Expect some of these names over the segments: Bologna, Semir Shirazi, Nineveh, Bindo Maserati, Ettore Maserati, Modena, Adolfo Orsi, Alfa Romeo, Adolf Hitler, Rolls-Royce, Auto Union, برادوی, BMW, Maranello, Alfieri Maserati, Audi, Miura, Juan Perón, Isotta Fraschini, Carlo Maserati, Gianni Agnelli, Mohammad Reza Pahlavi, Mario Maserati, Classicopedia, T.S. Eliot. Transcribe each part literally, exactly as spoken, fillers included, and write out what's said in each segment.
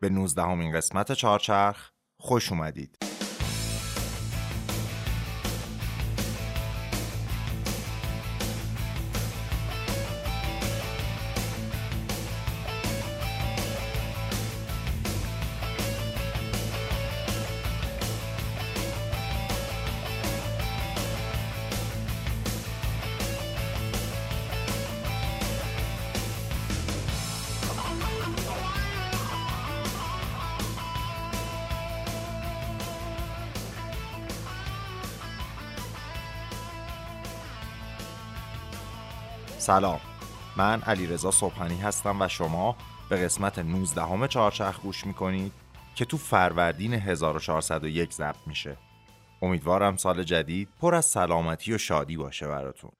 به نوزدهمین قسمت چهارچرخ خوش اومدید. سلام، من علیرضا صبحانی هستم و شما به قسمت نوزدهم چهارچرخ گوش میکنید که تو فروردین هزار و چهارصد و یک ضبط میشه. امیدوارم سال جدید پر از سلامتی و شادی باشه براتون.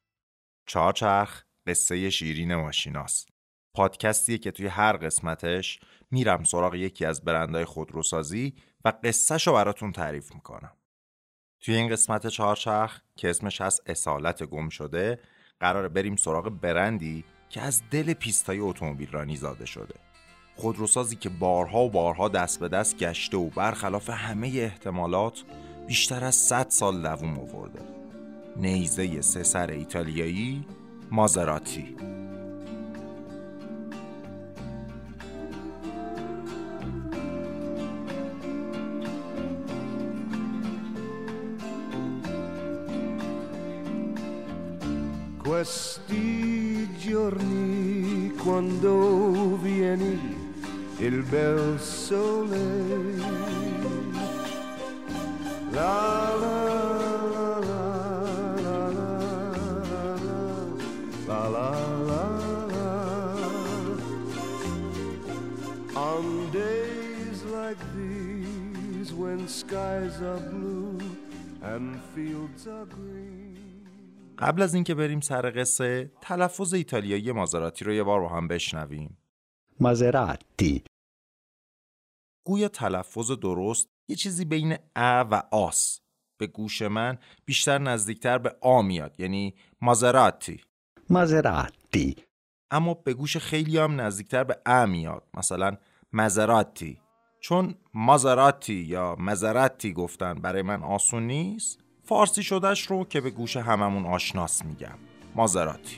چهارچرخ قصه شیرین ماشیناست. پادکستیه که توی هر قسمتش میرم سراغ یکی از برندهای خودروسازی و قصهشو براتون تعریف میکنم. توی این قسمت چهارچرخ که اسمش هست اصالت گم شده، قراره بریم سراغ برندی که از دل پیستای اتومبیل رانی زاده شده. خودروسازی که بارها و بارها دست به دست گشته و برخلاف همه احتمالات بیشتر از صد سال دوام آورده. نیزه سه سر ایتالیایی مازراتی. Questi giorni quando vieni il bel sole la la la la la la la on days like these when skies are blue and fields are green. قبل از اینکه بریم سر قصه، تلفظ ایتالیایی مازراتی رو یه بار با هم بشنویم. مازراتی. گویا تلفظ درست یه چیزی بین ا و آس. به گوش من بیشتر نزدیکتر به آ میاد، یعنی مازراتی. مازراتی. اما به گوش خیلی هم نزدیکتر به ا میاد، مثلا مازراتی. چون مازراتی یا مازراتی گفتن برای من آسون نیست، فارسی شدهش رو که به گوش هممون آشناس میگم، مازراتی.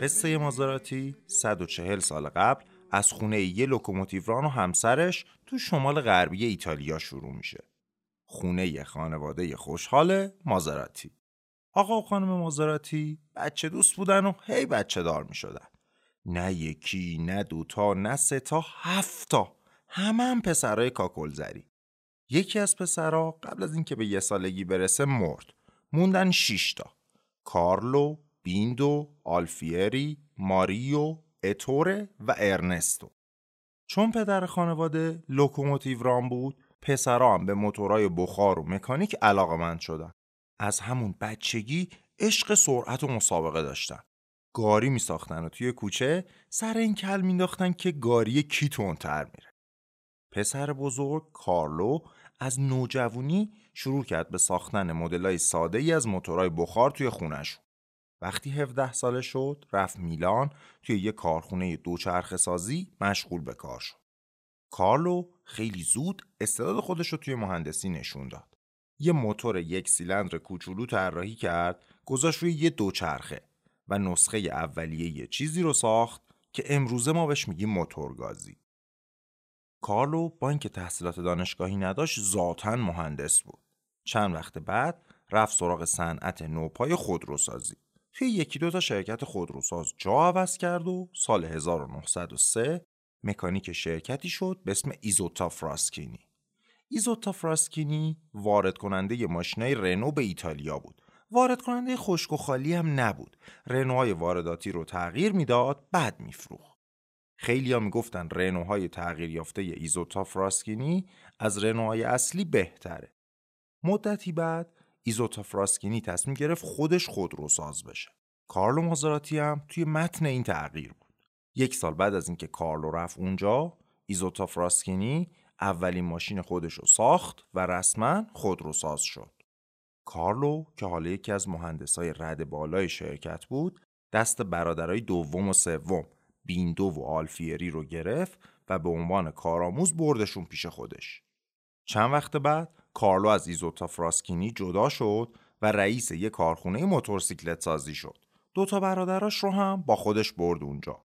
قصه مازراتی صد و چهل سال قبل از خونه یه لوکوموتیوران و همسرش تو شمال غربی ایتالیا شروع میشه. خونه یه خانواده خوشحال مازراتی. آقا و خانم مازراتی بچه دوست بودن و هی بچه دار میشدن. نه یکی، نه دوتا، نه سه تا، هفتا. همه هم پسرهای کاکلزری. یکی از پسرها قبل از اینکه به یه سالگی برسه مرد. موندن شش تا. کارلو، بیندو، آلفیری، ماریو، اتوره و ارنستو. چون پدر خانواده لوکوموتیوران بود، پسرها هم به موتورهای بخار و مکانیک علاقه‌مند شدن. از همون بچگی عشق سرعت و مسابقه داشتن. گاری می ساختن و توی کوچه سر این کل می انداختن که گاری کی تندتر میره. پسر بزرگ کارلو از نوجوانی شروع کرد به ساختن مدل‌های ساده‌ای از موتورهای بخار توی خونه‌ش. وقتی هفده ساله شد، رفت میلان توی یه کارخونه دوچرخه‌سازی مشغول به کار شد. کارلو خیلی زود استعداد خودش رو توی مهندسی نشون داد. یه موتور یک سیلندر کوچولو طراحی کرد، گذاشت روی یه دوچرخه و نسخه اولیه یه چیزی رو ساخت که امروزه ما بهش میگیم موتورگازی. کارلو با اینکه تحصیلات دانشگاهی نداشت، ذاتاً مهندس بود. چند وقت بعد رفت سراغ صنعت نوپای خودروسازی. توی یکی دو تا شرکت خودروساز جا عوض کرد و سال هزار و نهصد و سه مکانیک شرکتی شد به اسم ایزوتا فراسکینی. ایزوتا فراسکینی وارد کننده ماشینای رنو به ایتالیا بود. وارد کننده خشک و خالی هم نبود. رنوهای وارداتی رو تغییر میداد، بعد میفروخت. خیلی ها میگفتن رنوهای تغییر یافته ایزوتا فراسکینی از رنوهای اصلی بهتره. مدتی بعد ایزوتا فراسکینی تصمیم گرفت خودش خودرو ساز بشه. کارلو مازراتی هم توی متن این تغییر بود. یک سال بعد از اینکه کارلو رفت اونجا، ایزوتا فراسکینی اولین ماشین خودش رو ساخت و رسما خودرو ساز شد. کارلو که حالا یکی از مهندسای رد بالای شرکت بود، دست برادرای دوم و سوم بیندو و آلفیری رو گرفت و به عنوان کارآموز بردشون پیش خودش. چند وقت بعد کارلو از ایزوتا فراسکینی جدا شد و رئیس یک کارخونه موتورسیکلت سازی شد. دو تا برادراش رو هم با خودش برد اونجا.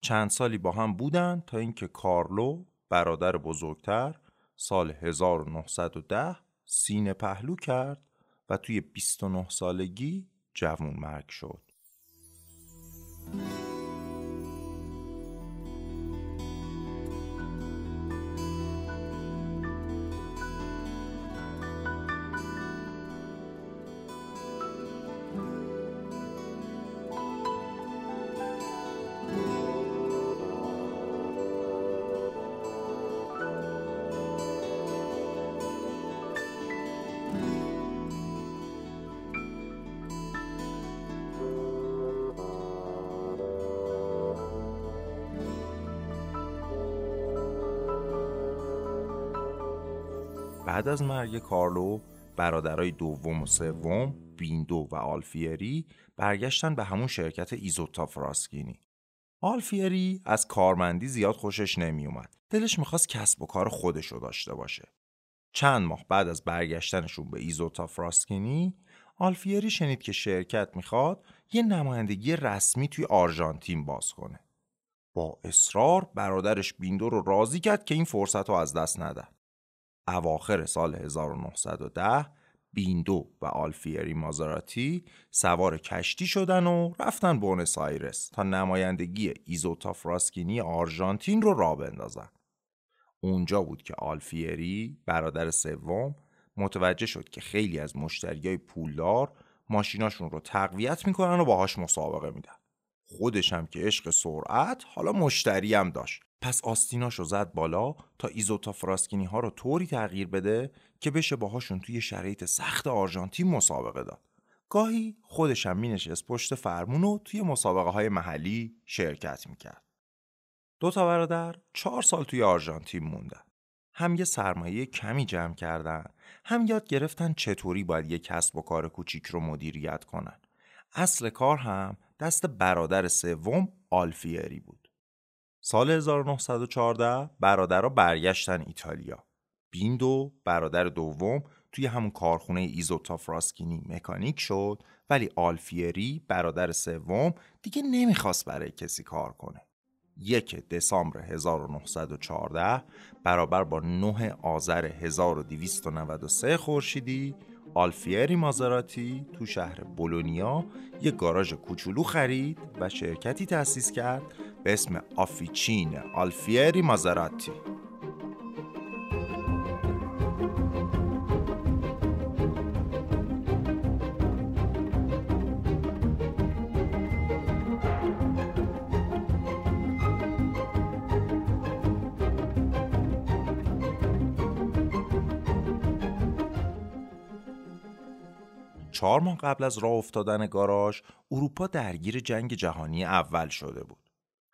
چند سالی با هم بودن تا اینکه کارلو برادر بزرگتر سال هزار و نهصد و ده سینه پهلو کرد و توی بیست و نه سالگی جوون مرگ شد. بعد از مرگ کارلو، برادرای دوم و سوم، بیندو و آلفیری، برگشتن به همون شرکت ایزوتا فراسکینی. آلفیری از کارمندی زیاد خوشش نمی اومد. دلش میخواست کسب و کار خودشو داشته باشه. چند ماه بعد از برگشتنشون به ایزوتا فراسکینی، آلفیری شنید که شرکت میخواد یه نمایندگی رسمی توی آرژانتین باز کنه. با اصرار برادرش بیندو رو راضی کرد که این فرصت رو از دست نده. اواخر سال هزار و نهصد و ده بیندو و آلفیری مازراتی سوار کشتی شدن و رفتن بونس آیرس تا نمایندگی ایزوتا فراسکینی آرژانتین رو راه بندازن. اونجا بود که آلفیری برادر سوم متوجه شد که خیلی از مشتریای پولدار ماشیناشون رو تقویت میکنن و باهاش مسابقه میدن. خودش هم که عشق سرعت، حالا مشتری هم داشت. پس آستیناشو زد بالا تا ایزوتا فراسکینی ها رو طوری تغییر بده که بشه باهاشون توی شرایط سخت آرژانتین مسابقه داد. گاهی خودش هم مینشست پشت فرمون و توی مسابقه های محلی شرکت میکرد. دو تا برادر چهار سال توی آرژانتین موندن. هم یه سرمایه کمی جمع کردن، هم یاد گرفتن چطوری باید یه کسب و کار کوچیک رو مدیریت کنن. اصل کار هم دست برادر سوم آلفیری بود. سال هزار و نهصد و چهارده برادرها برگشتن ایتالیا. بیندو برادر دوم توی همون کارخونه ایزوتا فراسکینی مکانیک شد، ولی آلفیری برادر سوم دیگه نمیخواست برای کسی کار کنه. یک دسامبر هزار و نهصد و چهارده برابر با نه آذر هزار و دویست و نود و سه خورشیدی آلفیری مازراتی تو شهر بولونیا یک گاراژ کوچولو خرید و شرکتی تأسیس کرد به اسم آفیچین آلفیری مازراتی. چهار ماه قبل از راه افتادن گاراژ، اروپا درگیر جنگ جهانی اول شده بود.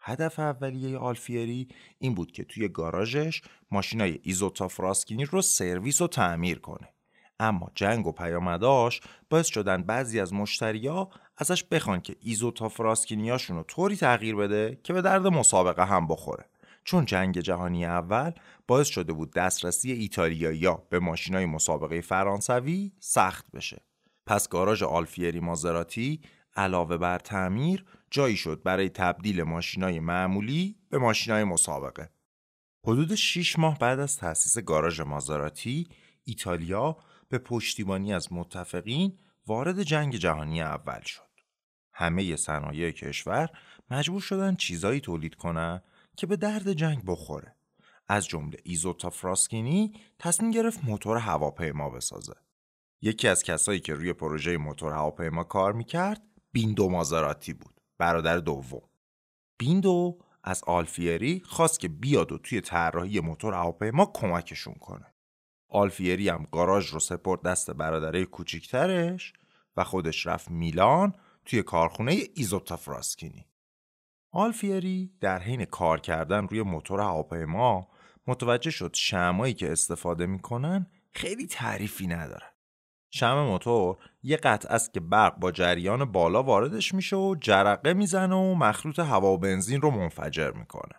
هدف اولیه آلفیری این بود که توی گاراژش ماشینای ایزوتا فراسکینی رو سرویس و تعمیر کنه. اما جنگ و پیامداش باعث شدن بعضی از مشتریا ازش بخوان که ایزوتا فراسکینیاشون رو طوری تغییر بده که به درد مسابقه هم بخوره. چون جنگ جهانی اول باعث شده بود دسترسی ایتالیایی‌ها به ماشینای مسابقه فرانسوی سخت بشه. پس گاراژ آلفیری مازراتی علاوه بر تعمیر جایی شد برای تبدیل ماشینای معمولی به ماشینای مسابقه. حدود شش ماه بعد از تأسیس گاراژ مازراتی، ایتالیا به پشتیبانی از متفقین وارد جنگ جهانی اول شد. همه صنایع کشور مجبور شدن چیزایی تولید کنن که به درد جنگ بخوره. از جمله ایزوتا فراسکینی تصمیم گرفت موتور هواپیما بسازه. یکی از کسایی که روی پروژه موتور هواپیما کار میکرد بیندو مازراتی بود، برادر دوم. بیندو از آلفیری خواست که بیاد و توی طراحی موتور هواپیما کمکشون کنه. آلفیری هم گاراژ رو سپرد دست برادره کوچیکترش و خودش رفت میلان توی کارخونه ایزوتا فراسکینی. آلفیری در حین کار کردن روی موتور هواپیما متوجه شد شمعایی که استفاده میکنن خیلی تعریفی نداره. شمع موتور یه قطعه است که برق با جریان بالا واردش میشه و جرقه میزنه و مخلوط هوا و بنزین رو منفجر میکنه.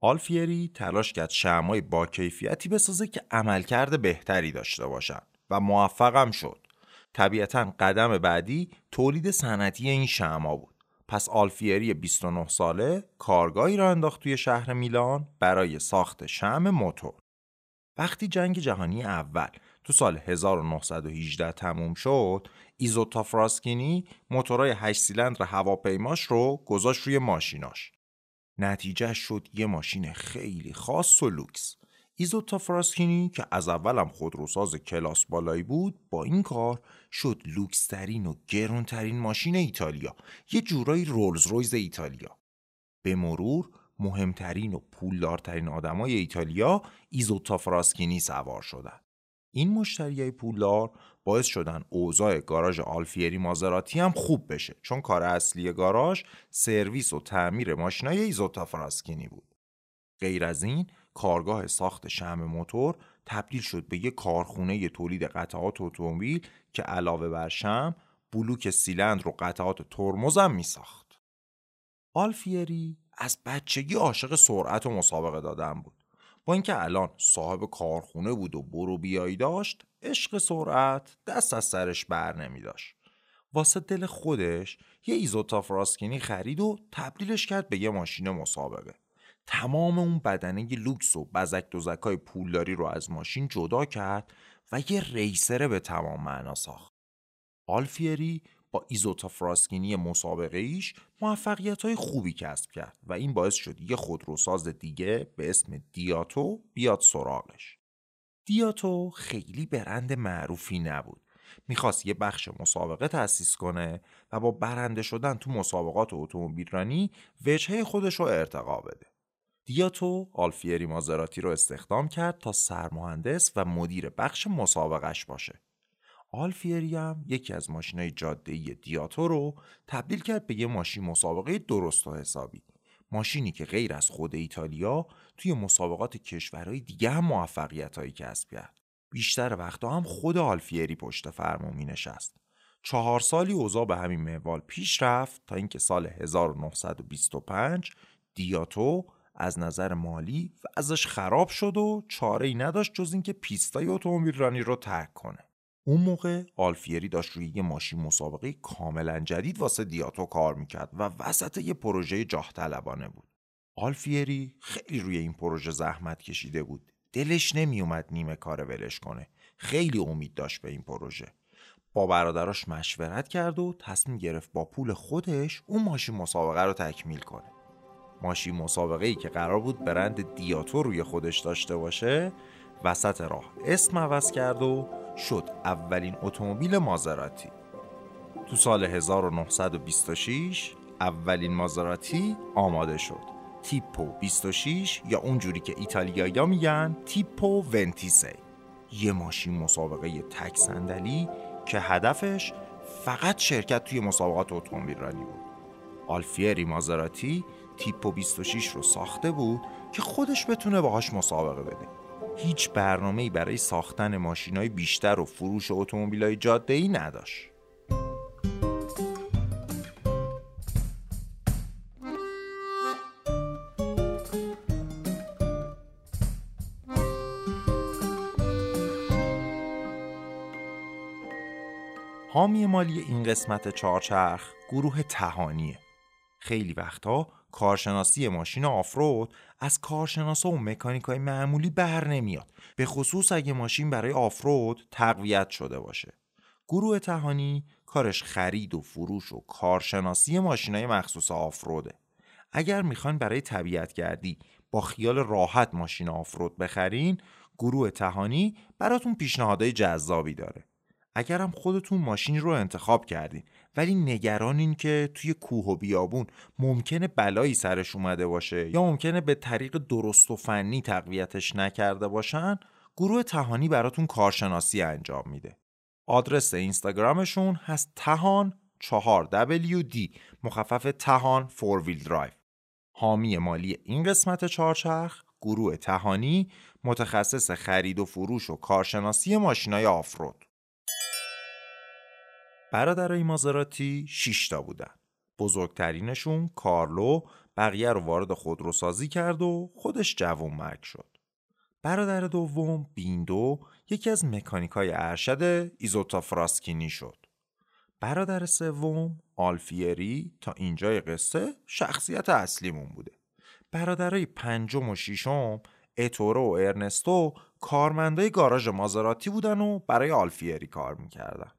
آلفیری تلاش کرد شمعای با کیفیتی بسازه که عملکرد بهتری داشته باشن و موفقم شد. طبیعتاً قدم بعدی تولید صنعتی این شمعا بود. پس آلفیری بیست و نه ساله کارگاهی را انداخت توی شهر میلان برای ساخت شمع موتور. وقتی جنگ جهانی اول تو سال هزار و نهصد و هجده تموم شد، ایزوتا فراسکینی موتورای هشت سیلندر هواپیماش رو گذاشت روی ماشیناش. نتیجه شد یه ماشین خیلی خاص و لوکس. ایزوتا فراسکینی که از اولم خودروساز کلاس بالایی بود، با این کار شد لوکس‌ترین و گران‌ترین ماشین ایتالیا، یه جورایی رولز رویز ایتالیا. به مرور مهمترین و پولدارترین آدمای ایتالیا ایزوتا فراسکینی سوار شدن. این مشتریای پولدار باعث شدن اوضاع گاراژ آلفیری مازراتی هم خوب بشه، چون کار اصلی گاراژ سرویس و تعمیر ماشینای ایزوتا فراسکینی بود. غیر از این، کارگاه ساخت شمع موتور تبدیل شد به یک کارخونه تولید قطعات اتومبیل که علاوه بر شمع، بلوک سیلندر و قطعات ترمز هم میساخت. آلفیری از بچگی عاشق سرعت و مسابقه دادن بود. با اینکه الان صاحب کارخونه بود و برو بیایی داشت، عشق سرعت دست از سرش بر نمی داشت. واسه دل خودش یه ایزوتا فراسکینی خرید و تبدیلش کرد به یه ماشین مسابقه. تمام اون بدنه ی لوکس و بزک دوزکای پولداری رو از ماشین جدا کرد و یه ریسره به تمام معنا ساخت. آلفیری با ایزوتا فراسکینی مسابقه ایش موفقیت‌های خوبی کسب کرد و این باعث شد یه خودروساز دیگه به اسم دیاتو بیاد سراغش. دیاتو خیلی برند معروفی نبود. میخواست یه بخش مسابقه تأسیس کنه و با برنده شدن تو مسابقات اتومبیل رانی وجهه خودش رو ارتقا بده. دیاتو آلفیری مازراتی رو استخدام کرد تا سرمهندس و مدیر بخش مسابقهش باشه. آلفیری هم یکی از ماشینای جاده‌ای دیاتو رو تبدیل کرد به یه ماشین مسابقه درست و حسابی. ماشینی که غیر از خود ایتالیا توی مسابقات کشورهای دیگه هم موفقیت‌هایی کسب کرد. بیشتر وقتا هم خود آلفیری پشت فرمون می‌نشست. چهار سالی اوضاع به همین منوال پیش رفت تا اینکه سال هزار و نهصد و بیست و پنج دیاتو از نظر مالی و ازش خراب شد و چاره‌ای نداشت جز اینکه پیستای اتومبیلرانی رو ترک کنه. اون موقع آلفیری داشت روی یه ماشین مسابقه کاملا جدید واسه دیاتو کار میکرد و وسط یه پروژه جاه طلبانه بود. آلفیری خیلی روی این پروژه زحمت کشیده بود. دلش نمیومد نیمه کاره ولش کنه. خیلی امید داشت به این پروژه. با برادراش مشورت کرد و تصمیم گرفت با پول خودش اون ماشین مسابقه رو تکمیل کنه. ماشین مسابقه‌ای که قرار بود برند دیاتو روی خودش داشته باشه، وسط راه اسم عوض کرد و شد اولین اتومبیل مازراتی. تو سال هزار و نهصد و بیست و شش اولین مازراتی آماده شد. تیپو بیست و شش یا اونجوری که ایتالیایی‌ها میگن تیپو ونتیسه. یه ماشین مسابقه تک صندلی که هدفش فقط شرکت توی مسابقات اتومبیل رانی بود. آلفیری مازراتی تیپو بیست و شش رو ساخته بود که خودش بتونه باهاش مسابقه بده. هیچ برنامه‌ای برای ساختن ماشین‌های بیشتر و فروش اتومبیل‌های جاده‌ای نداشت. حامی مالی این قسمت چهارچرخ گروه تهانیه. خیلی وقتها کارشناسی ماشین آفرود از کارشناسا و مکانیکای معمولی بر نمیاد، به خصوص اگه ماشین برای آفرود تقویت شده باشه. گروه تهانی کارش خرید و فروش و کارشناسی ماشینای مخصوص آفروده. اگر میخوان برای طبیعتگردی با خیال راحت ماشین آفرود بخرین، گروه تهانی براتون پیشنهادهای جذابی داره. اگرم خودتون ماشین رو انتخاب کردین ولی نگران این که توی کوه و بیابون ممکنه بلایی سرش اومده باشه یا ممکنه به طریق درست و فنی تقویتش نکرده باشن، گروه تهانی براتون کارشناسی انجام میده. آدرس اینستاگرامشون هست تهان چهار دبلیو دی، مخفف تهان فور ویل درایو. حامی مالی این قسمت چهارچرخ گروه تهانی، متخصص خرید و فروش و کارشناسی ماشینای آفرود. برادرای مازراتی شش تا بودن. بزرگترینشون کارلو بقیه رو وارد خودروسازی کرد و خودش جوانمرگ شد. برادر دوم بیندو یکی از مکانیکای ارشد ایزوتا فراسکینی شد. برادر سوم آلفیری تا اینجای قصه شخصیت اصلیمون بوده. برادرای پنجم و ششم اتورو و ارنستو کارمندای گاراژ مازراتی بودن و برای آلفیری کار میکردن.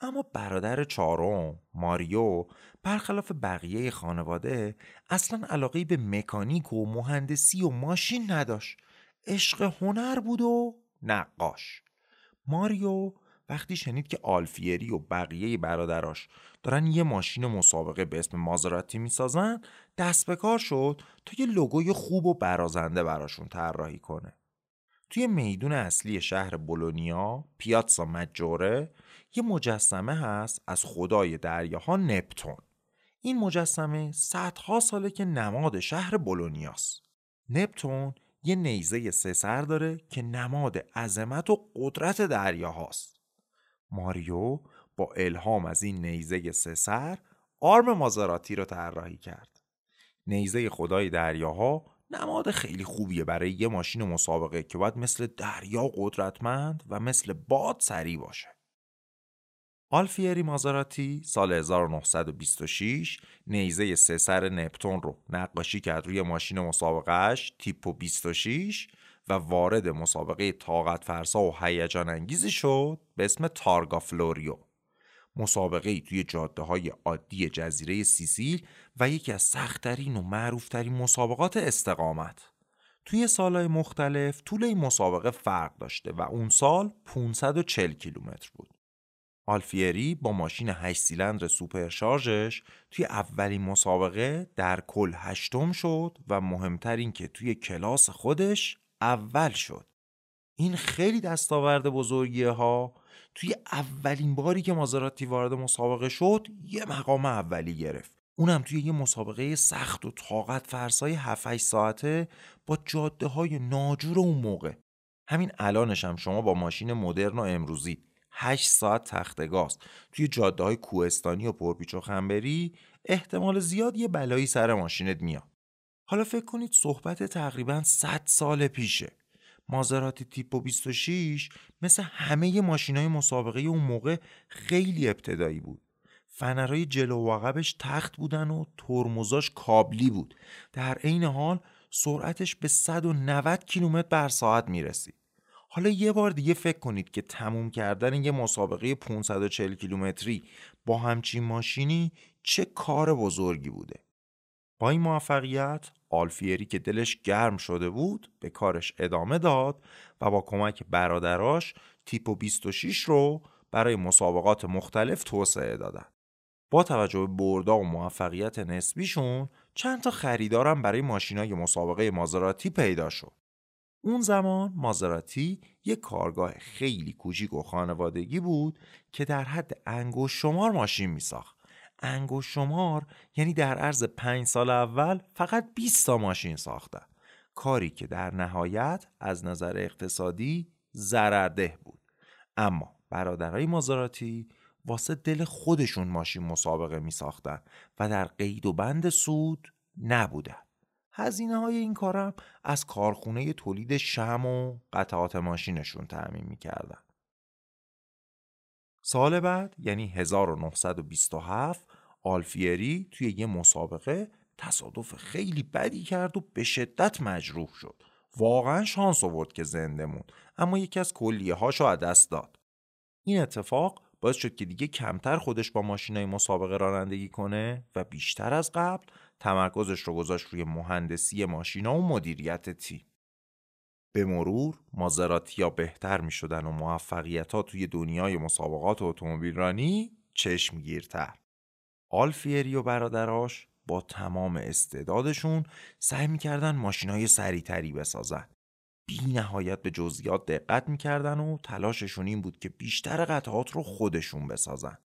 اما برادر چهارم ماریو برخلاف بقیه خانواده اصلا علاقه‌ای به مکانیک و مهندسی و ماشین نداشت. عشق هنر بود و نقاش. ماریو وقتی شنید که آلفیری و بقیه برادراش دارن یه ماشین مسابقه به اسم مازراتی میسازن، دست به کار شد تا یه لوگوی خوب و برازنده براشون طراحی کنه. توی میدون اصلی شهر بولونیا، پیاتزا ماجوره، یه مجسمه هست از خدای دریاها نپتون. این مجسمه صدها ساله که نماد شهر بولونیاست. نپتون یه نیزه سه سر داره که نماد عظمت و قدرت دریاهاست. ماریو با الهام از این نیزه سه سر آرم مازراتی رو طراحی کرد. نیزه خدای دریاها نماد خیلی خوبیه برای یه ماشین مسابقه که باید مثل دریا قدرتمند و مثل باد سریع باشه. آلفیری مازراتی سال هزار و نهصد و بیست و شش نیزه سه سر نپتون رو نقاشی کرد روی ماشین مسابقهش تیپو بیست و شش و وارد مسابقه طاقت فرسا و هیجان انگیزی شد به اسم تارگا فلوریو. مسابقه‌ای توی جاده‌های عادی جزیره سیسیل و یکی از سخت‌ترین و معروف‌ترین مسابقات استقامت. توی سال‌های مختلف طول این مسابقه فرق داشته و اون سال پانصد و چهل کیلومتر بود. آلفیری با ماشین هشت سیلندر سوپرشارژش توی اولین مسابقه در کل هشتم شد و مهمتر این که توی کلاس خودش اول شد. این خیلی دستاورد بزرگیه ها. توی اولین باری که مازراتی وارد مسابقه شد یه مقام اولی گرفت، اونم توی یه مسابقه سخت و طاقت فرسای هفت هشت ساعته با جاده های ناجور اون موقع. همین الانش هم شما با ماشین مدرن و امروزی هشت ساعت تخته گاز توی جاده های کوهستانی و پرپیچ و خنبری احتمال زیاد یه بلایی سر ماشینت میاد. حالا فکر کنید صحبت تقریباً صد سال پیشه. مازراتی تیپو بیست و شش مثل همه ماشینای مسابقه اون موقع خیلی ابتدایی بود. فنرهای جلو و عقبش تخت بودن و ترمزاش کابلی بود. در عین حال سرعتش به صد و نود کیلومتر بر ساعت میرسید. حالا یه بار دیگه فکر کنید که تموم کردن یه مسابقه پانصد و چهل کیلومتری با همچین ماشینی چه کار بزرگی بوده. با این موفقیت آلفیری که دلش گرم شده بود به کارش ادامه داد و با کمک برادراش تیپو بیست و شش رو برای مسابقات مختلف توسعه دادن. با توجه به بردا و موفقیت نسبیشون چند تا خریدارم برای ماشینای مسابقه مازراتی پیدا شد. اون زمان مازراتی یک کارگاه خیلی کوچیک و خانوادگی بود که در حد انگشت شمار ماشین میساخت. انگشت شمار یعنی در عرض پنج سال اول فقط بیست تا ماشین ساختن، کاری که در نهایت از نظر اقتصادی ضررده بود. اما برادرای مازراتی واسه دل خودشون ماشین مسابقه میساختن و در قید و بند سود نبودن. هزینه های این کارم از کارخونه تولید شمع و قطعات ماشینشون تأمین میکردن. سال بعد یعنی هزار و نهصد و بیست و هفت آلفیری توی یه مسابقه تصادف خیلی بدی کرد و به شدت مجروح شد. واقعا شانس آورد که زنده موند، اما یکی از کلیه هاشو از دست داد. این اتفاق باعث شد که دیگه کمتر خودش با ماشینای مسابقه رانندگی کنه و بیشتر از قبل تمرکزش رو گذاشت روی مهندسی ماشینا و مدیریت تیم. به مرور مازراتی‌ها بهتر می شدن و موفقیت‌ها توی دنیای مسابقات اتومبیلرانی چشمگیرتر. آلفیری و برادراش با تمام استعدادشون سعی می کردن ماشین‌های سریع‌تری بسازن. بی نهایت به جزئیات دقت می کردن و تلاششون این بود که بیشتر قطعات رو خودشون بسازن.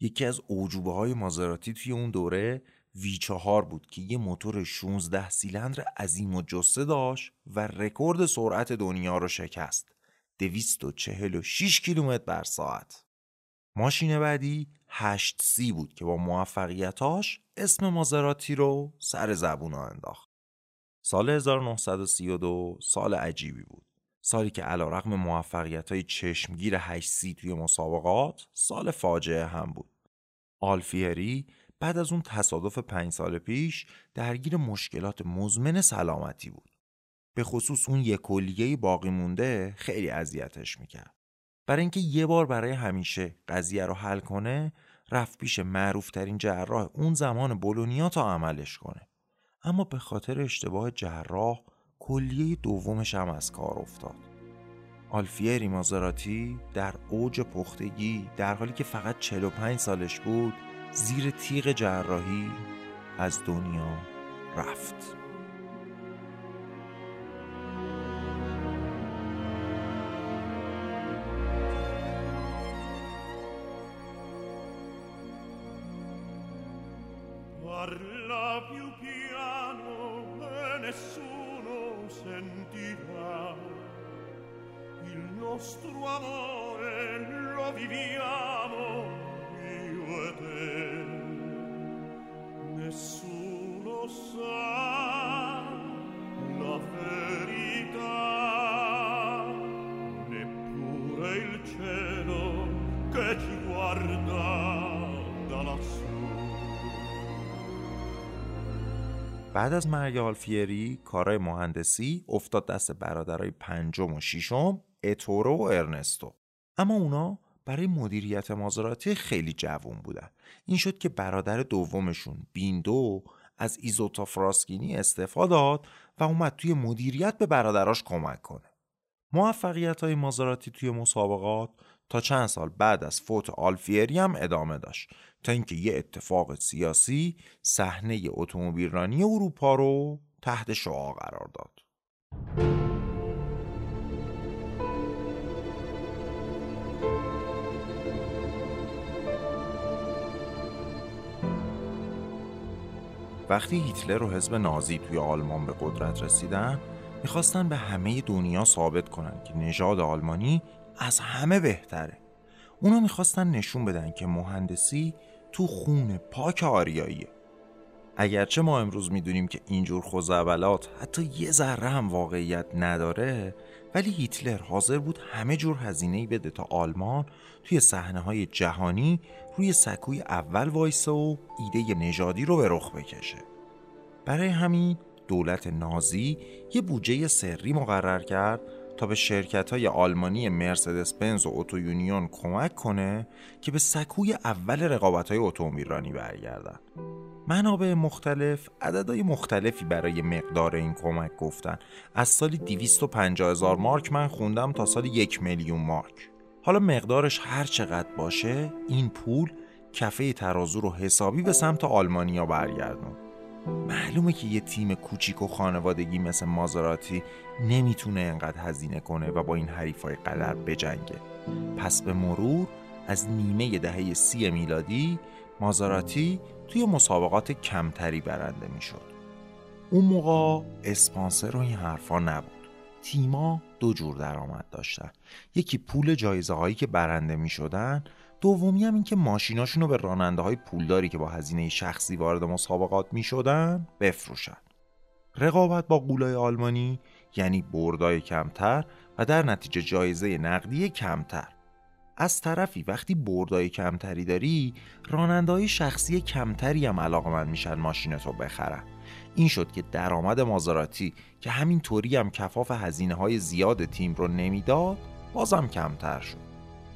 یکی از اعجوبه های مازراتی توی اون دوره وی چهار بود که یه موتور شانزده سیلندر عظیم و جسه داشت و رکورد سرعت دنیا رو شکست، دویست و چهل و شش کیلومتر بر ساعت. ماشین بعدی هشت سی بود که با موفقیتاش اسم مازراتی رو سر زبون ها انداخت. سال هزار و نهصد و سی و دو سال عجیبی بود، سالی که علیرغم موفقیت‌های چشمگیر هشت سی توی مسابقات، سال فاجعه هم بود. آلفیری بعد از اون تصادف پنج سال پیش درگیر مشکلات مزمن سلامتی بود. به خصوص اون یک کلیه باقی مونده خیلی اذیتش میکرد. برای اینکه یه بار برای همیشه قضیه رو حل کنه، رفت پیش معروف‌ترین جراح اون زمان بولونیا تا عملش کنه. اما به خاطر اشتباه جراح کلیه دومش هم از کار افتاد. آلفیری مازراتی در اوج پختگی، در حالی که فقط چهل و پنج سالش بود، زیر تیغ جراحی از دنیا رفت. Parla più piano e nessuno sentirà il nostro amore, lo viviamo io e te. Nessuno sa la verità, neppure il cielo che ci guarda da lassù. بعد از مرگ آلفیری، کارهای مهندسی افتاد دست برادرای پنجم و ششم، اتورو و ارنستو. اما اونا برای مدیریت مازراتی خیلی جوون بودن. این شد که برادر دومشون بیندو از ایزوتا فراسکینی استعفا داد و اومد توی مدیریت به برادراش کمک کنه. موفقیت‌های مازراتی توی مسابقات تا چند سال بعد از فوت آلفیری هم ادامه داشت، تا اینکه یه اتفاق سیاسی صحنه اتومبیلرانی اروپا رو تحت شعاع قرار داد. وقتی هیتلر و حزب نازی توی آلمان به قدرت رسیدن، میخواستن به همه دنیا ثابت کنن که نژاد آلمانی از همه بهتره. اونا میخواستن نشون بدن که مهندسی تو خون پاک آریاییه. اگرچه ما امروز میدونیم که اینجور خزعبلات حتی یه ذره هم واقعیت نداره، ولی هیتلر حاضر بود همه جور هزینه‌ای بده تا آلمان توی صحنه‌های جهانی روی سکوی اول وایسه و ایده نژادی رو به رخ بکشه. برای همین دولت نازی یه بودجه سری مقرر کرد تا به شرکت‌های آلمانی مرسدس بنز و اوتو یونیون کمک کنه که به سکوی اول رقابت‌های اتومبیلرانی برگردن. منابع مختلف عددهای مختلفی برای مقدار این کمک گفتن. از سالی دویست و پنجاه هزار مارک من خوندم تا سالی یک میلیون مارک. حالا مقدارش هر چقدر باشه، این پول کفه ترازو رو حسابی به سمت آلمانیا برگردون. معلومه که یه تیم کوچیک و خانوادگی مثل مازراتی نمیتونه اینقدر هزینه کنه و با این حریفای قدر بجنگه. پس به مرور از نیمه دهه سی میلادی مازراتی توی مسابقات کمتری برنده میشد. اون موقع اسپانسر و این حرفا نبود. تیما دو جور درآمد داشتن، یکی پول جایزه هایی که برنده میشدن، دومی هم این که ماشیناشونو به راننده های پولداری که با هزینه شخصی وارد مسابقات می شدن بفروشن. رقابت با غولای آلمانی یعنی بردای کمتر و در نتیجه جایزه نقدی کمتر. از طرفی وقتی بردای کمتری داری، راننده های شخصی کمتری هم علاقمند میشن ماشینتو بخرن. این شد که درآمد مازراتی که همینطوری هم کفاف هزینه های زیاد تیم رو نمیداد، بازم کمتر شد.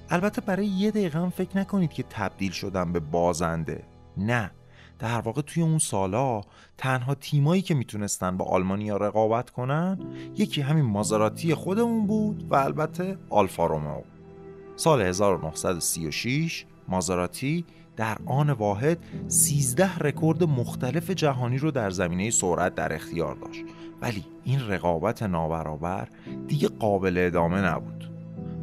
البته برای یه دقیقه هم فکر نکنید که تبدیل شدن به بازنده. نه، در واقع توی اون سالا تنها تیمایی که میتونستن با آلمانیا رقابت کنن یکی همین مازراتی خودمون بود و البته آلفا رومئو. سال هزار و نهصد و سی و شش مازراتی در آن واحد سیزده رکورد مختلف جهانی رو در زمینه سرعت در اختیار داشت، ولی این رقابت نابرابر دیگه قابل ادامه نبود.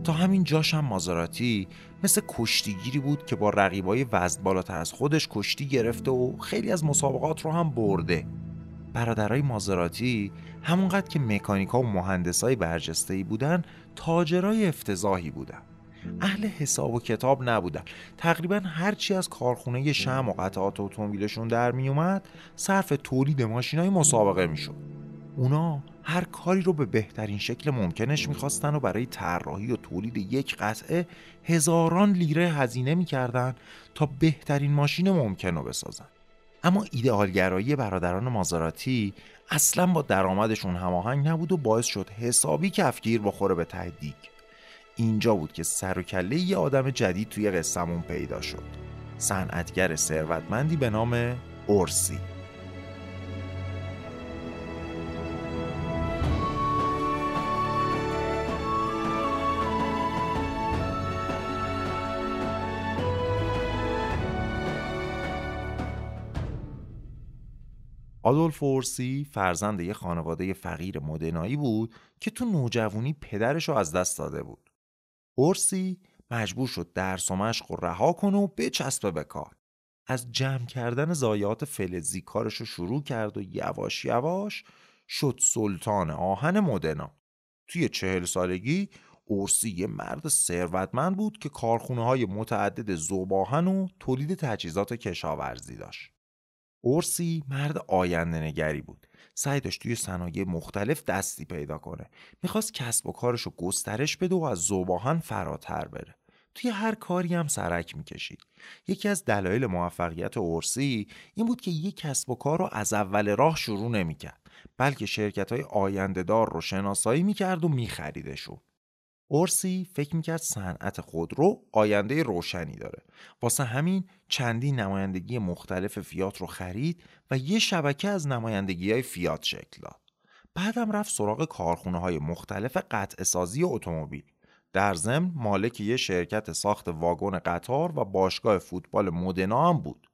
تا همین جاش هم مازراتی مثل کشتیگیری بود که با رقیبای وزن بالاتر از خودش کشتی گرفته و خیلی از مسابقات رو هم برده. برادرای مازراتی همونقدر که مکانیکا و مهندسای برجسته‌ای بودن، تاجرای افتضاحی بودن. اهل حساب و کتاب نبودن. تقریباً هرچی از کارخونه شمع و قطعات اتومبیلشون در میومد، صرف تولید ماشینای مسابقه میشد. اونا هر کاری رو به بهترین شکل ممکنش میخواستن و برای طراحی و تولید یک قطعه هزاران لیره هزینه میکردن تا بهترین ماشین ممکن رو بسازن. اما ایدئالگرایی برادران مازراتی اصلا با درآمدشون هماهنگ نبود و باعث شد حسابی کفگیر بخوره به ته دیگ. اینجا بود که سر و کله یه آدم جدید توی قصه‌مون پیدا شد. صنعتگر ثروتمندی به نام اورسی. آدولف اورسی فرزند یک خانواده فقیر مدنایی بود که تو نوجوانی پدرش رو از دست داده بود. اورسی مجبور شد درس و مشق رو رها کنه و بچسبه به کار. از جمع کردن ضایعات فلزی کارش رو شروع کرد و یواش یواش شد سلطان آهن مدنا. توی چهل سالگی اورسی یه مرد ثروتمند بود که کارخونه‌های متعدد ذوب آهن و تولید تجهیزات کشاورزی داشت. اورسی مرد آینده نگری بود. سعی داشت توی صنایع مختلف دستی پیدا کنه. میخواست کسب و کارش رو گسترش بده و از ذوب‌آهن فراتر بره. توی هر کاری هم سرک میکشید. یکی از دلایل موفقیت اورسی این بود که یک کسب و کار رو از اول راه شروع نمیکرد، بلکه شرکت‌های آینده‌دار رو شناسایی میکرد و میخریدشون. اورسی فکر میکرد صنعت خودرو آینده روشنی داره. واسه همین چندین نمایندگی مختلف فیات رو خرید و یه شبکه از نمایندگی‌های فیات شکل داد. بعدم رفت سراغ کارخونه‌های مختلف قطع سازی اتومبیل. در ضمن مالک یه شرکت ساخت واگن قطار و باشگاه فوتبال مودنا هم بود.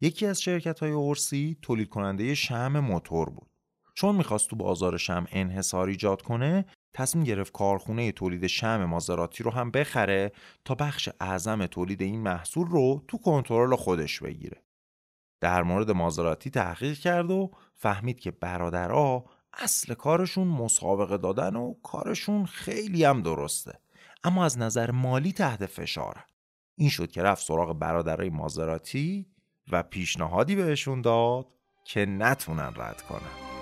یکی از شرکت‌های اورسی تولید کننده شمع موتور بود. چون میخواست تو بازار شمع انحصار ایجاد کنه، تصمیم گرفت کارخونه تولید شمع مازراتی رو هم بخره تا بخش اعظم تولید این محصول رو تو کنترل خودش بگیره. در مورد مازراتی تحقیق کرد و فهمید که برادرها اصل کارشون مسابقه دادن و کارشون خیلی هم درسته، اما از نظر مالی تحت فشاره. این شد که رفت سراغ برادرای مازراتی و پیشنهادی بهشون داد که نتونن رد کنن.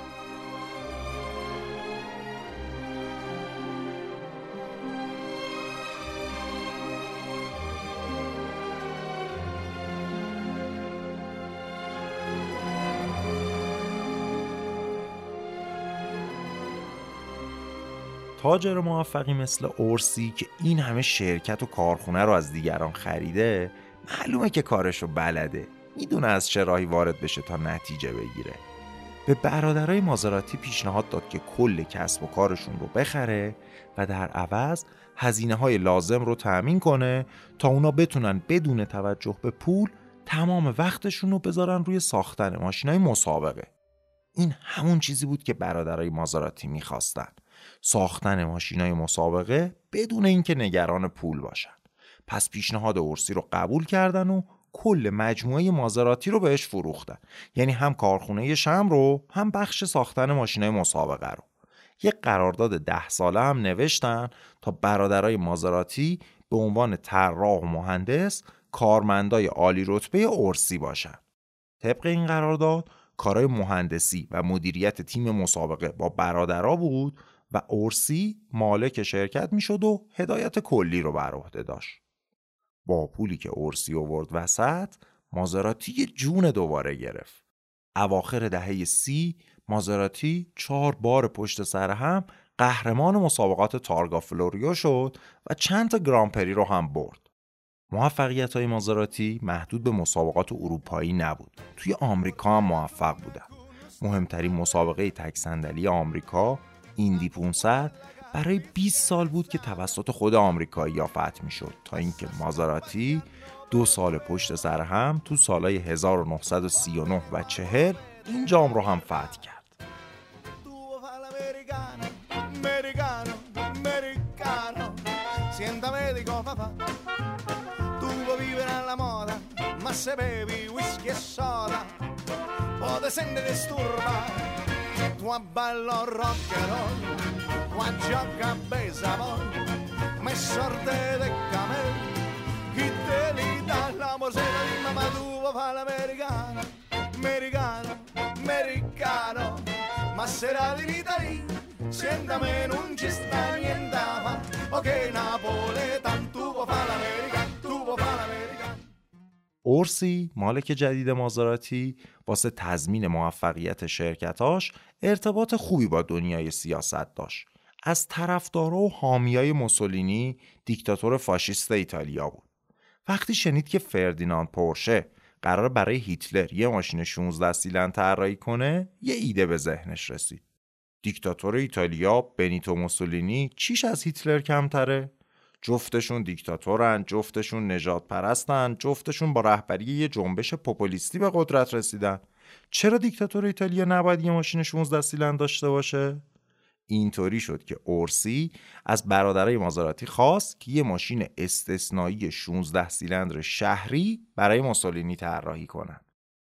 تاجر موفقی مثل اورسی که این همه شرکت و کارخونه رو از دیگران خریده، معلومه که کارشو بلده. میدونه از چه راهی وارد بشه تا نتیجه بگیره. به برادرای مازراتی پیشنهاد داد که کل کسب و کارشون رو بخره و در عوض هزینه‌های لازم رو تأمین کنه تا اونا بتونن بدون توجه به پول تمام وقتشون رو بذارن روی ساختن ماشینای مسابقه. این همون چیزی بود که برادرای مازراتی می‌خواستن. ساختن ماشینای مسابقه بدون اینکه نگران پول باشن. پس پیشنهاد اورسی رو قبول کردن و کل مجموعه مازراتی رو بهش فروختن. یعنی هم کارخونه شمع رو، هم بخش ساختن ماشینای مسابقه رو. یک قرارداد ده ساله هم نوشتن تا برادرای مازراتی به عنوان طراح و مهندس کارمندای عالی رتبه اورسی باشن. طبق این قرارداد کارهای مهندسی و مدیریت تیم مسابقه با برادرها بود و اورسی مالک شرکت میشد و هدایت کلی رو بر عهده داشت. با پولی که اورسی آورد وسط، مازراتی جون دوباره گرفت. اواخر دهه سی مازراتی چهار بار پشت سر هم قهرمان مسابقات تارگا فلوریو شد و چند تا گران پری رو هم برد. موفقیت‌های مازراتی محدود به مسابقات اروپایی نبود. توی آمریکا هم موفق بودن. مهمترین مسابقه تک صندلی آمریکا، ایندی پانصد، برای بیست سال بود که توسط خود آمریکایی‌ها فتح می‌شد تا اینکه مازراتی دو سال پشت سر هم تو سالهای هزار و نهصد و سی و نه و چهل این جام رو هم فتح کرد. اورسی، مالک جدید مازراتی، واسه تضمین موفقیت شرکتاش ارتباط خوبی با دنیای سیاست داشت. از طرفدارا و حامیای موسولینی، دیکتاتور فاشیست ایتالیا بود. وقتی شنید که فردیناند پورشه قرار برای هیتلر یه ماشین شانزده سیلندر طراحی کنه، یه ایده به ذهنش رسید. دیکتاتور ایتالیا بنیتو موسولینی چیش از هیتلر کمتره؟ جفتشون دیکتاتورن، جفتشون نجات پرستن، جفتشون با رهبری یه جنبش پوپولیستی به قدرت رسیدن. چرا دیکتاتور ایتالیا نباید یه ماشین شانزده سیلندر داشته باشه؟ اینطوری شد که اورسی از برادرای مازراتی خواست که یه ماشین استثنایی شانزده سیلندر شهری برای موسولینی طراحی کنن.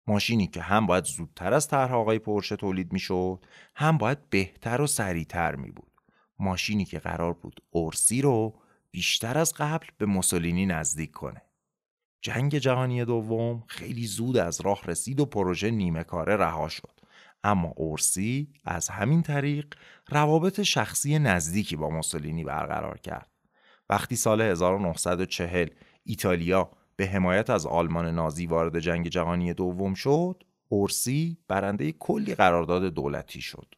ماشینی که هم باید زودتر از طرح آقای پورشه تولید میشد، هم باید بهتر و سریعتر می بود. ماشینی که قرار بود اورسی رو بیشتر از قبل به موسولینی نزدیک کنه. جنگ جهانی دوم خیلی زود از راه رسید و پروژه نیمه کاره رها شد. اما اورسی از همین طریق روابط شخصی نزدیکی با موسولینی برقرار کرد. وقتی سال هزار و نهصد و چهل ایتالیا به حمایت از آلمان نازی وارد جنگ جهانی دوم شد، اورسی برنده کلی قرارداد دولتی شد.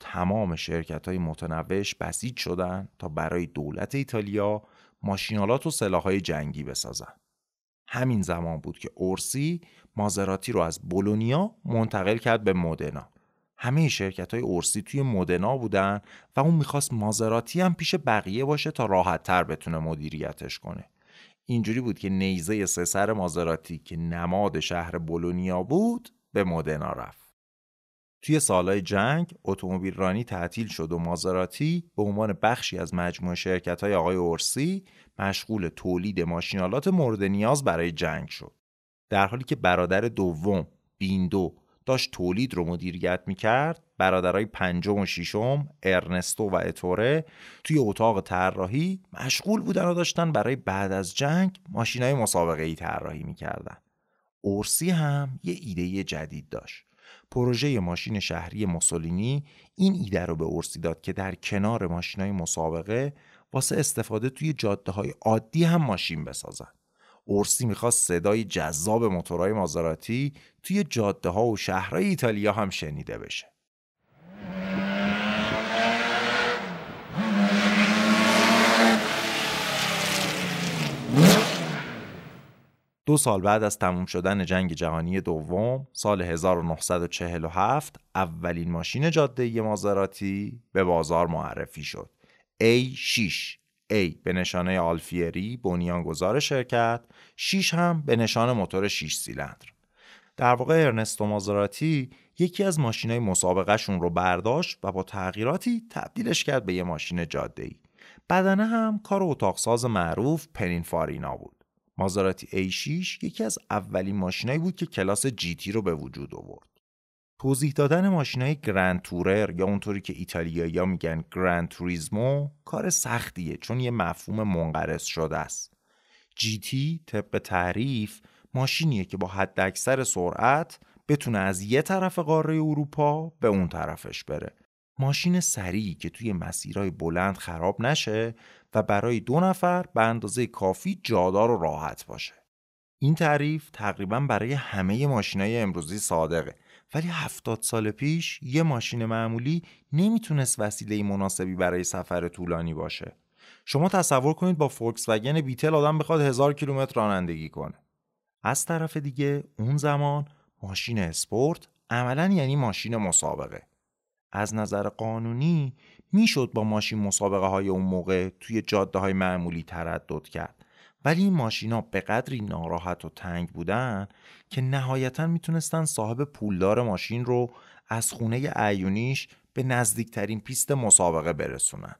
تمام شرکت‌های متنوعش بسیج شدند تا برای دولت ایتالیا ماشینالات و سلاح‌های جنگی بسازند. همین زمان بود که اورسی مازراتی رو از بولونیا منتقل کرد به مودنا. همه شرکت‌های اورسی توی مودنا بودن و اون می‌خواست مازراتی هم پیش بقیه باشه تا راحت‌تر بتونه مدیریتش کنه. اینجوری بود که نیزه سه سر مازراتی که نماد شهر بولونیا بود به مودنا رفت. توی سالهای جنگ اتومبیل رانی تعطیل شد و مازراتی به عنوان بخشی از مجموعه شرکت‌های آقای اورسی مشغول تولید ماشینالات مورد نیاز برای جنگ شد. در حالی که برادر دوم بیندو داشت تولید رو مدیریت می‌کرد، برادرای پنجم و ششم ارنستو و اتوره توی اتاق طراحی مشغول بودن و داشتن برای بعد از جنگ ماشین‌های مسابقه‌ای طراحی می‌کردن. اورسی هم یه ایده جدید داشت. پروژه ماشین شهری موسولینی این ایده رو به اورسی داد که در کنار ماشینای مسابقه واسه استفاده توی جاده‌های عادی هم ماشین بسازن. اورسی میخواست صدای جذاب موتورهای مازراتی توی جاده‌ها و شهرهای ایتالیا هم شنیده بشه. دو سال بعد از تموم شدن جنگ جهانی دوم، سال هزار و نهصد و چهل و هفت اولین ماشین جاده‌ای مازراتی به بازار معرفی شد. ای شش، A به نشانه آلفیری بنیانگذار شرکت، شش هم به نشانه موتور شش سیلندر. در واقع ارنستو مازراتی یکی از ماشینای مسابقه شون رو برداشت و با تغییراتی تبدیلش کرد به یه ماشین جاده‌ای. بدنه هم کار اتاقساز معروف پنینفارینا بود. مازراتی ای شش یکی از اولین ماشینایی بود که کلاس جی تی رو به وجود آورد. توضیح دادن ماشینای گرند تورر یا اونطوری که ایتالیایی‌ها میگن گرند توریزمو کار سختیه، چون یه مفهوم منقرض شده است. جی تی طبق تعریف ماشینیه که با حداکثر سرعت بتونه از یه طرف قاره اروپا به اون طرفش بره. ماشین سریعی که توی مسیرهای بلند خراب نشه و برای دو نفر به اندازه کافی جادار و راحت باشه. این تعریف تقریباً برای همه ماشینای امروزی صادقه، ولی هفتاد سال پیش یه ماشین معمولی نمیتونست وسیله مناسبی برای سفر طولانی باشه. شما تصور کنید با فولکس وگن بیتل آدم بخواد هزار کیلومتر رانندگی کنه. از طرف دیگه اون زمان ماشین اسپورت عملاً یعنی ماشین مسابقه. از نظر قانونی میشد با ماشین مسابقه های اون موقع توی جاده های معمولی تردد کرد، ولی این ماشینا به قدری ناراحت و تنگ بودن که نهایتاً میتونستن صاحب پولدار ماشین رو از خونه عیونیش به نزدیکترین پیست مسابقه برسونن.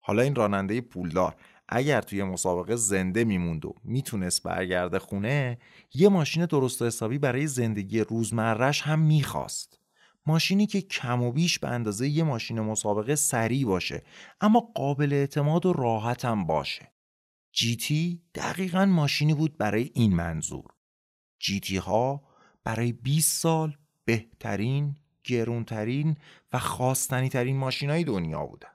حالا این راننده پولدار اگر توی مسابقه زنده میموند و میتونست برگرده خونه، یه ماشین درست و حسابی برای زندگی روزمره‌اش هم میخواست. ماشینی که کم و بیش به اندازه یه ماشین مسابقه سریع باشه، اما قابل اعتماد و راحت هم باشه. جی تی دقیقاً ماشینی بود برای این منظور. جی تی ها برای بیست سال بهترین، گرونترین و خواستنی ترین ماشینای دنیا بودن.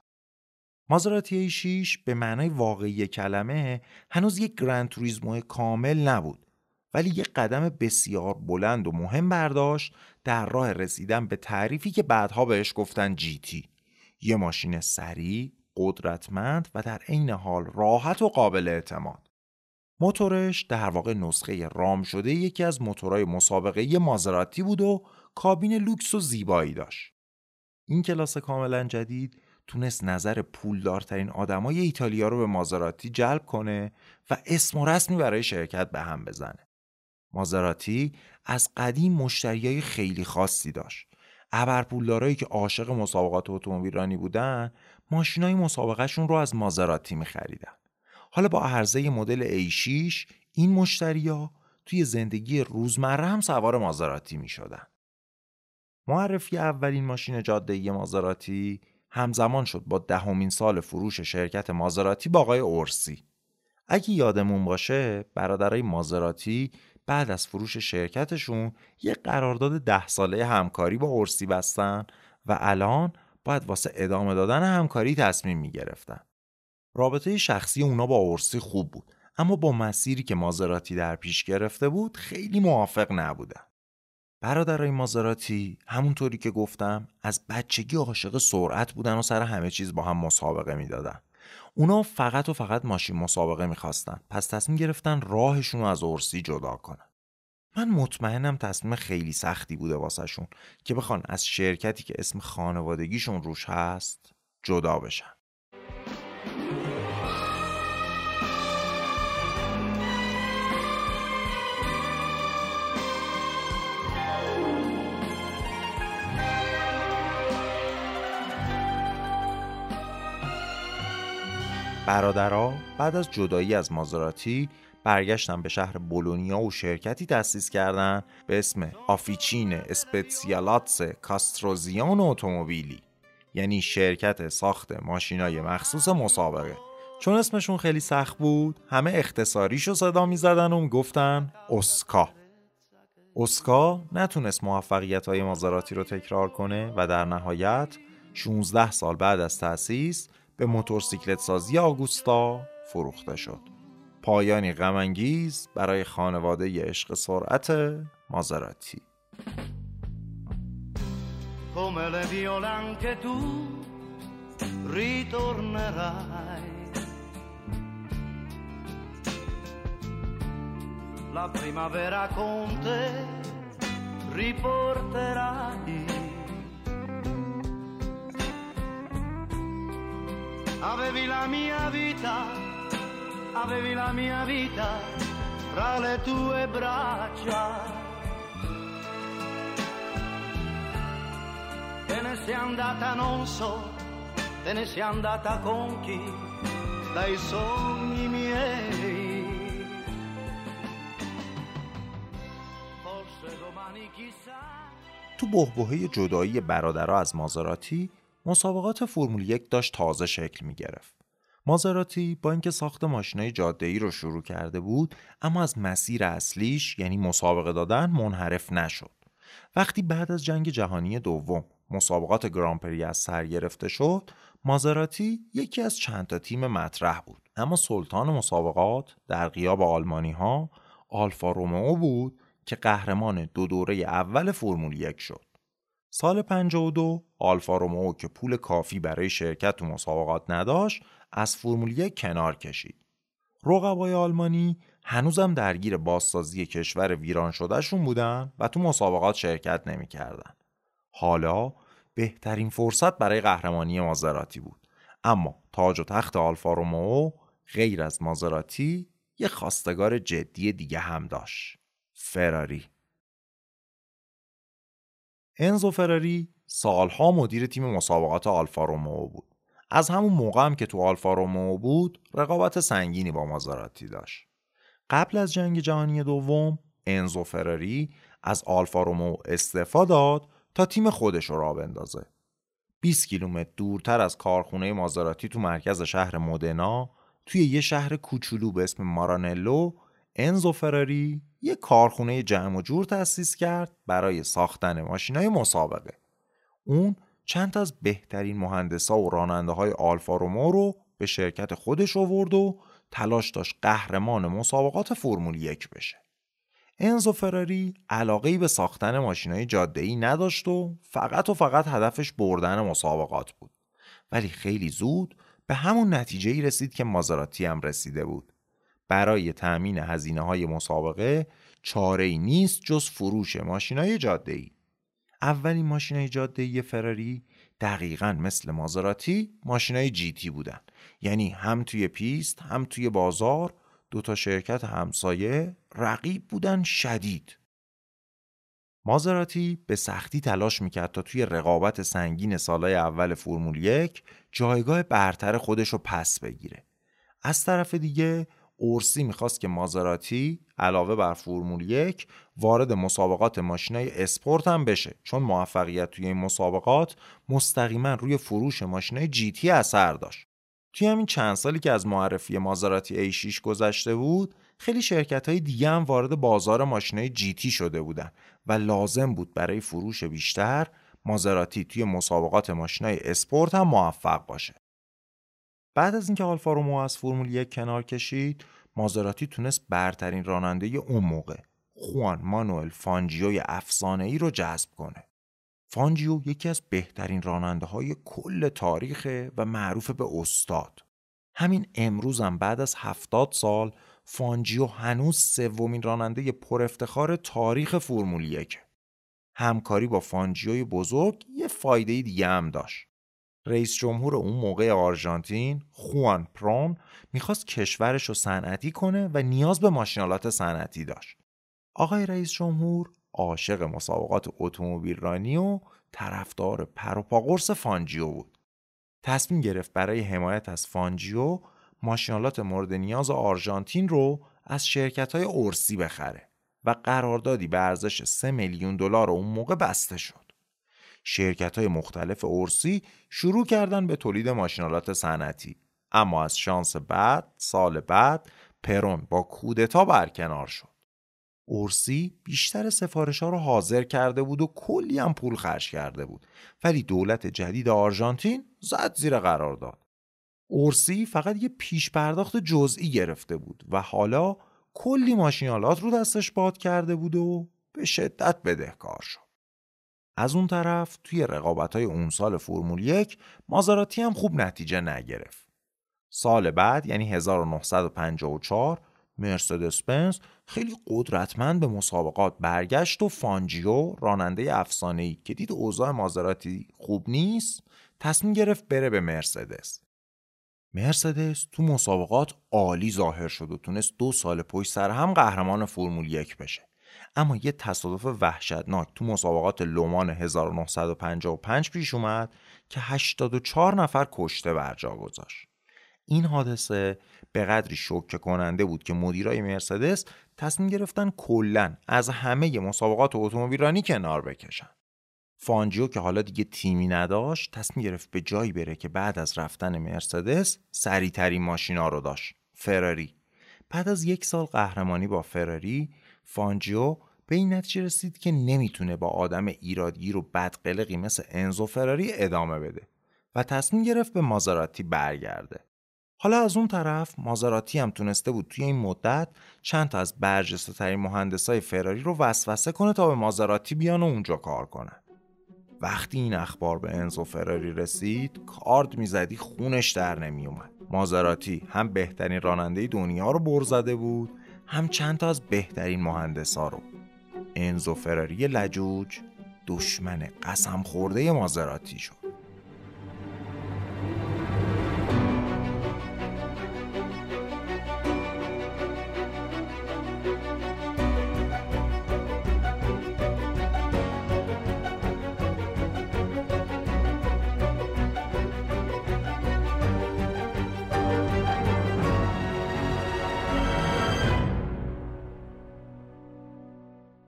مازراتی شش به معنای واقعی کلمه هنوز یک گرند توریسمو کامل نبود، ولی یک قدم بسیار بلند و مهم برداشت در راه رسیدن به تعریفی که بعدها بهش گفتن جی تی. یه ماشین سریع، قدرتمند و در عین حال راحت و قابل اعتماد. موتورش در واقع نسخه رام شده یکی از موتورهای مسابقه مازراتی بود و کابین لوکس و زیبایی داشت. این کلاس کاملا جدید تونست نظر پولدارترین آدمای ایتالیا رو به مازراتی جلب کنه و اسم و رسمی برای شرکت به هم بزنه. مازراتی از قدیم مشتریای خیلی خاصی داشت. ابرپولدارایی که عاشق مسابقات اتومبیلرانی بودن، ماشینای مسابقهشون رو از مازراتی می‌خریدن. حالا با عرضه مدل ای شش این مشتریا توی زندگی روزمره هم سوار مازراتی می‌شدن. معرفی اولین ماشین جاده‌ای مازراتی همزمان شد با دهمین سال فروش شرکت مازراتی با آقای اورسی. اگه یادمون باشه برادرای مازراتی بعد از فروش شرکتشون یه قرارداد ده ساله همکاری با اورسی بستن و الان باید واسه ادامه دادن همکاری تصمیم می گرفتن. رابطه شخصی اونا با اورسی خوب بود، اما با مسیری که مازراتی در پیش گرفته بود خیلی موافق نبودن. برادرای مازراتی همونطوری که گفتم از بچگی عاشق سرعت بودن و سر همه چیز با هم مسابقه میدادن. اونا فقط و فقط ماشین مسابقه میخواستن، پس تصمیم گرفتن راهشون رو از اورسی جدا کنن. من مطمئنم تصمیم خیلی سختی بوده واسهشون که بخوان از شرکتی که اسم خانوادگیشون روش هست جدا بشن. برادرها بعد از جدایی از مازراتی برگشتن به شهر بولونیا و شرکتی تأسیس کردن به اسم آفیچین اسپتسیالاتس کاستروزیان اتومبیلی، یعنی شرکت ساخت ماشینای مخصوص مسابقه. چون اسمشون خیلی سخت بود همه اختصاریشو صدا می‌زدن و می‌گفتن اسکا. اسکا نتونست موفقیت‌های مازراتی رو تکرار کنه و در نهایت شانزده سال بعد از تأسیس به موتورسیکلت سازی آگوستا فروخته شد. پایانی غم‌انگیز برای خانواده ی عشق سرعت مازراتی. Come le viole anche tu ritornerai. La primavera con te riporterai. Avevi la mia vita, avevi la mia vita tra le tue braccia. Te ne sei andata non so, te ne sei andata con chi, dai sogni miei. Forse domani chissà. تو بحبوحه جدایی برادرها از مازراتی مسابقات فرمول یک داشت تازه شکل می گرفت. مازراتی با اینکه ساخت ماشینای جاده‌ای رو شروع کرده بود، اما از مسیر اصلیش یعنی مسابقه دادن منحرف نشد. وقتی بعد از جنگ جهانی دوم مسابقات گرانپری از سر گرفته شد، مازراتی یکی از چند تا تیم مطرح بود. اما سلطان مسابقات در غیاب آلمانی‌ها آلفا رومئو بود که قهرمان دو دوره اول فرمول یک شد. سال پنجاه و دو آلفا رومئو که پول کافی برای شرکت و مسابقات نداشت از فرمول یک کنار کشید. رقبای آلمانی هنوزم درگیر بازسازی کشور ویران شدهشون بودن و تو مسابقات شرکت نمی‌کردن. حالا بهترین فرصت برای قهرمانی مازراتی بود. اما تاج و تخت آلفا رومئو غیر از مازراتی یه خواستگار جدی دیگه هم داشت: فراری. انزو فراری سالها مدیر تیم مسابقات آلفا رومئو بود. از همون موقع هم که تو آلفا رومئو بود رقابت سنگینی با مازراتی داشت. قبل از جنگ جهانی دوم انزو فراری از آلفا رومئو استعفا داد تا تیم خودش رو راه بندازه. بیست کیلومتر دورتر از کارخونه مازراتی تو مرکز شهر مودنا، توی یه شهر کوچولو به اسم مارانلو، انزو فراری یه کارخونه جمع و جور تأسیس کرد برای ساختن ماشینای مسابقه. اون چند از بهترین مهندسا و راننده‌های آلفا رومئو رو به شرکت خودش آورد و تلاش داشت قهرمان مسابقات فرمول یک بشه. انزو فراری علاقه‌ای به ساختن ماشینای جاده‌ای نداشت و فقط و فقط هدفش بردن مسابقات بود. ولی خیلی زود به همون نتیجه‌ای رسید که مازراتی هم رسیده بود. برای تأمین هزینه‌های مسابقه چاره‌ای نیست جز فروش ماشینای جاده‌ای. اولین ماشینای جاده‌ای فراری دقیقاً مثل مازراتی ماشینای جی تی بودن. یعنی هم توی پیست هم توی بازار دوتا شرکت همسایه رقیب بودن شدید. مازراتی به سختی تلاش میکرد تا توی رقابت سنگین سالهای اول فرمول یک جایگاه برتر خودش رو پس بگیره. از طرف دیگه اورسی میخواست که مازراتی علاوه بر فرمول یک وارد مسابقات ماشینای اسپورت هم بشه، چون موفقیت توی این مسابقات مستقیما روی فروش ماشینای جی تی اثر داشت. توی همین چند سالی که از معرفی مازراتی ای شش گذشته بود، خیلی شرکت‌های دیگه هم وارد بازار ماشینای جی تی شده بودن و لازم بود برای فروش بیشتر مازراتی توی مسابقات ماشینای اسپورت هم موفق باشه. بعد از اینکه آلفا رومئو از فرمول یک کنار کشید، مازراتی تونست برترین راننده اون موقع، خوان مانوئل فانجیو افسانه‌ای رو جذب کنه. فانجیو یکی از بهترین راننده‌های کل تاریخ و معروف به استاد. همین امروز هم بعد از هفتاد سال فانجیو هنوز سومین راننده پر افتخار تاریخ فرمول یک. همکاری با فانجیوی بزرگ یه فایده دیگه هم داشت. رئیس جمهور اون موقع آرژانتین، خوان پرون، میخواست کشورش رو صنعتی کنه و نیاز به ماشینالات صنعتی داشت. آقای رئیس جمهور عاشق مسابقات اتومبیل رانی و طرفدار پر و پا قرص فانجیو بود. تصمیم گرفت برای حمایت از فانجیو ماشینالات مورد نیاز آرژانتین رو از شرکت‌های اورسی بخره و قراردادی به ارزش سه میلیون دلار اون موقع بسته شد. شرکت‌های مختلف اورسی شروع کردن به تولید ماشینالات صنعتی، اما از شانس بعد سال بعد پرون با کودتا برکنار شد. اورسی بیشتر سفارش‌ها رو حاضر کرده بود و کلی هم پول خرج کرده بود، ولی دولت جدید آرژانتین زد زیر قرارداد. اورسی فقط یه پیش پرداخت جزئی گرفته بود و حالا کلی ماشینالات رو دستش باد کرده بود و به شدت بدهکار شد. از اون طرف توی رقابت‌های اون سال فرمول یک مازراتی هم خوب نتیجه نگرفت. سال بعد یعنی هزار و نهصد و پنجاه و چهار مرسدس بنز خیلی قدرتمند به مسابقات برگشت و فانجیو راننده افسانه‌ای که دید اوضاع مازراتی خوب نیست، تصمیم گرفت بره به مرسدس. مرسدس تو مسابقات عالی ظاهر شد و تونست دو سال پشت سر هم قهرمان فرمول یک بشه. اما یه تصادف وحشتناک تو مسابقات لومان هزار و نهصد و پنجاه و پنج پیش اومد که هشتاد و چهار نفر کشته بر جا گذاشت. این حادثه به قدری شوکه کننده بود که مدیرای مرسدس تصمیم گرفتن کلاً از همه مسابقات اتومبیل رانی کنار بکشن. فانجیو که حالا دیگه تیمی نداشت تصمیم گرفت به جایی بره که بعد از رفتن مرسدس سریع‌ترین ماشینا رو داشت، فراری. بعد از یک سال قهرمانی با فراری، فانجیو به این نتیجه رسید که نمیتونه با آدم ایرادگیر و بدقلقی مثل انزو فراری ادامه بده و تصمیم گرفت به مازراتی برگرده. حالا از اون طرف مازراتی هم تونسته بود توی این مدت چند تا از برجسته‌ترین مهندسای فراری رو وسوسه کنه تا به مازراتی بیان و اونجا کار کنن. وقتی این اخبار به انزو فراری رسید کارد میزدی خونش در نمیومد. مازراتی هم بهترین راننده دنیا رو برزده بود، هم چند تا از بهترین مهندسا رو. انزو فراری لجوج دشمن قسم خورده مازراتی شد.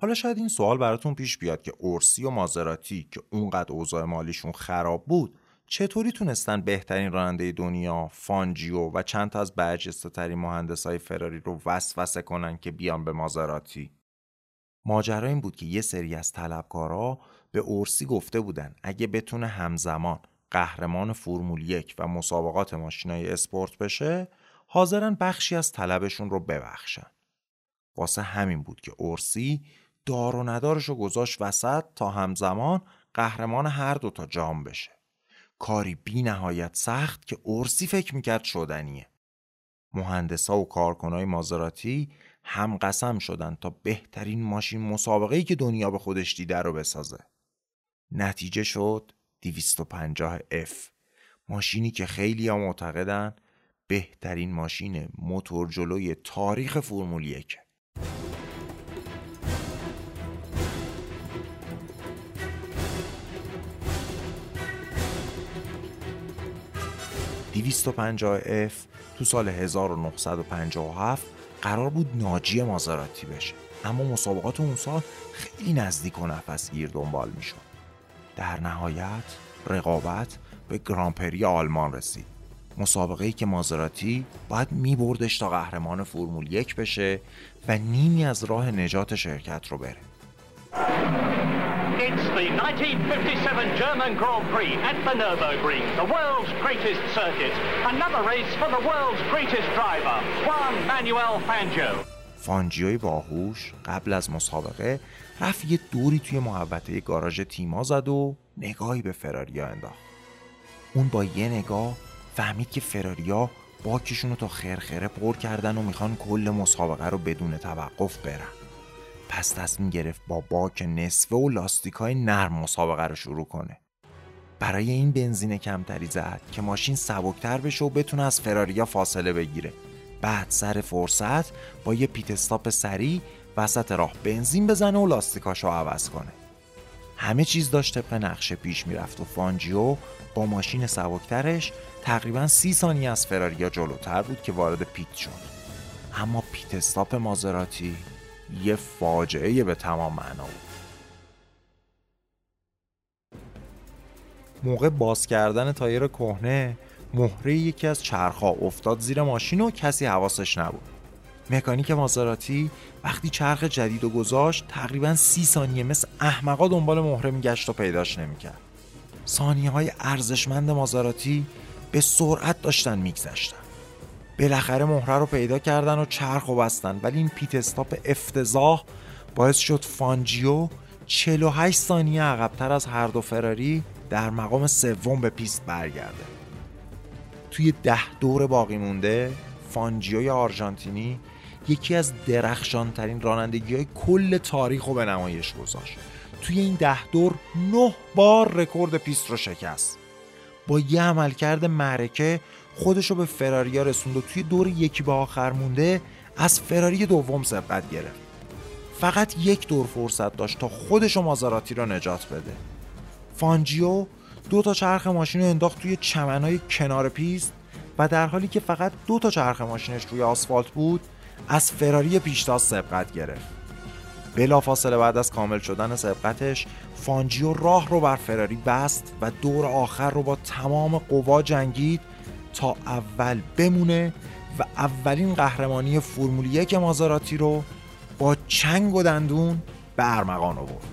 حالا شاید این سوال براتون پیش بیاد که اورسی و مازراتی که اونقدر اوضاع مالیشون خراب بود چطوری تونستن بهترین راننده دنیا فانجیو و چند تا از برجسته‌ترین مهندسای فراری رو وسوسه کنن که بیان به مازراتی. ماجرا این بود که یه سری از طلبکارا به اورسی گفته بودن اگه بتونه همزمان قهرمان فرمول یک و مسابقات ماشینای اسپورت بشه حاضرن بخشی از طلبشون رو ببخشن. واسه همین بود که اورسی دار و ندارشو گذاشت وسط تا همزمان قهرمان هر دو تا جام بشه. کاری بی نهایت سخت که اورسی فکر میکرد شدنیه. مهندسا و کارکنای مازراتی هم قسم شدن تا بهترین ماشین مسابقه‌ای که دنیا به خودش دیده رو بسازه. نتیجه شد دویست و پنجاه اف، ماشینی که خیلی ها معتقدن بهترین ماشین موتور جلوی تاریخ فرمول یک. دویست و پنجاه اف تو سال هزار و نهصد و پنجاه و هفت قرار بود ناجی مازراتی بشه، اما مسابقات اون سال خیلی نزدیک و نفسگیر دنبال میشد. در نهایت رقابت به گرانپری آلمان رسید، مسابقه‌ای که مازراتی باید میبردش تا قهرمان فرمول یک بشه و نیمی از راه نجات شرکت رو بره. It's the nineteen fifty-seven German Grand Prix at the Nürburgring, the world's greatest circuit. Another race for the world's greatest driver, Juan Manuel Fangio. فانجیوی باهوش قبل از مسابقه رفت یه دوری توی محوطه گاراژ تیما زد و نگاهی به فراریا انداخت. اون با یه نگاه فهمید که فراریا باکشون رو تا خرخره پر کردن و میخوان کل مسابقه رو بدون توقف برن. پس تصمیم گرفت با باک نصفه و لاستیکای نرم مسابقه رو شروع کنه. برای این بنزین کمتری زد که ماشین سبکتر بشه و بتونه از فراریا فاصله بگیره. بعد سر فرصت با یه پیت استاپ سریع وسط راه بنزین بزنه و لاستیکاشو عوض کنه. همه چیز داشت طبق نقشه پیش میرفت و فانجیو با ماشین سبکترش تقریباً سی ثانیه از فراریا جلوتر بود که وارد پیت شد. اما پیت استاپ مازراتی یه فاجعه به تمام معنا بود. موقع باز کردن تایر کهنه مهره یکی از چرخ‌ها افتاد زیر ماشین و کسی حواسش نبود. مکانیک مازراتی وقتی چرخ جدیدو گذاشت تقریباً سی ثانیه مثل احمقا دنبال مهره میگشت و پیداش نمیکرد. ثانیه‌های ارزشمند مازراتی به سرعت داشتن میگذشتن. بالاخره مهره رو پیدا کردن و چرخ رو بستن، ولی این پیت استاپ افتضاح باعث شد فانجیو چهل و هشت ثانیه عقب‌تر از هر دو فراری در مقام سوم به پیست برگرده. توی ده دور باقی مونده فانجیوی آرژانتینی یکی از درخشانترین رانندگی‌های کل تاریخ رو به نمایش گذاشت. توی این ده دور نه بار رکورد پیست رو شکست. با یه عملکرد معرکه خودشو به فراریا رسوند و توی دور یکی به آخر مونده از فراری دوم سبقت گرفت. فقط یک دور فرصت داشت تا خودشو مازراتی را نجات بده. فانجیو دو تا چرخ ماشین رو انداخت توی چمنهای کنار پیست و در حالی که فقط دو تا چرخ ماشینش روی آسفالت بود از فراری پیشتاز سبقت گرفت. بلافاصله بعد از کامل شدن سبقتش فانجیو راه رو بر فراری بست و دور آخر رو با تمام قوا جنگید تا اول بمونه و اولین قهرمانی فرمول یک مازراتی رو با چنگ و دندون به ارمغان آورد.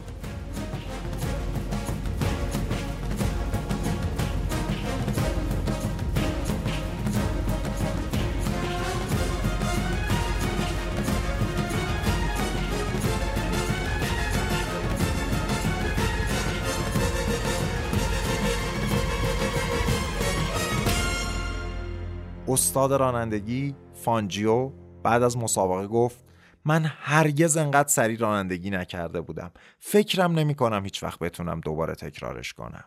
استاد رانندگی فانجیو بعد از مسابقه گفت من هرگز انقدر سریع رانندگی نکرده بودم. فکرم نمی کنم هیچ وقت بتونم دوباره تکرارش کنم.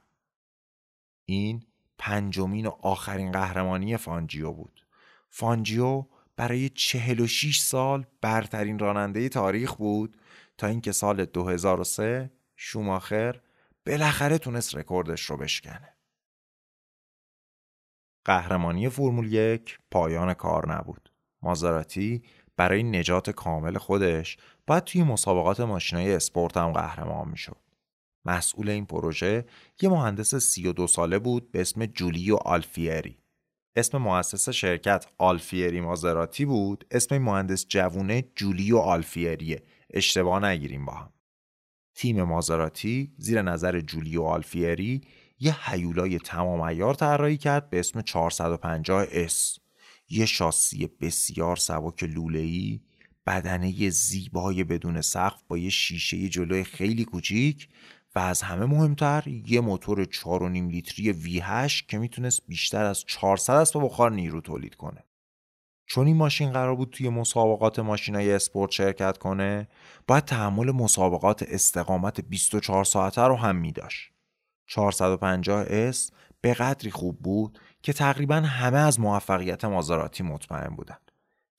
این پنجمین و آخرین قهرمانی فانجیو بود. فانجیو برای چهل و شش سال برترین راننده تاریخ بود تا اینکه سال دو هزار و سه شوماخر بالاخره تونست رکوردش رو بشکنه. قهرمانی فرمول یک پایان کار نبود. مازراتی برای نجات کامل خودش باید توی مسابقات ماشینای اسپورت هم قهرمان میشد. مسئول این پروژه یه مهندس سی و دو ساله بود به اسم جولیو آلفیری. اسم مؤسس شرکت آلفیری مازراتی بود. اسم این مهندس جوونه جولیو آلفیریه. اشتباه نگیریم با هم. تیم مازراتی زیر نظر جولیو آلفیری یه هیولای تمام عیار طراحی کرد به اسم چهارصد و پنجاه اس. یه شاسی بسیار سبک لوله‌ای، بدنه زیبای بدون سقف با یه شیشه جلوی خیلی کوچیک و از همه مهمتر یه موتور چهار و نیم لیتری وی هشت که میتونست بیشتر از چهارصد اسب بخار نیرو تولید کنه. چون این ماشین قرار بود توی مسابقات ماشینای اسپورت شرکت کنه، باید تحمل مسابقات استقامت بیست و چهار ساعته رو هم می‌داشت. چهارصد و پنجاه اس به قدری خوب بود که تقریباً همه از موفقیت مازراتی مطمئن بودن.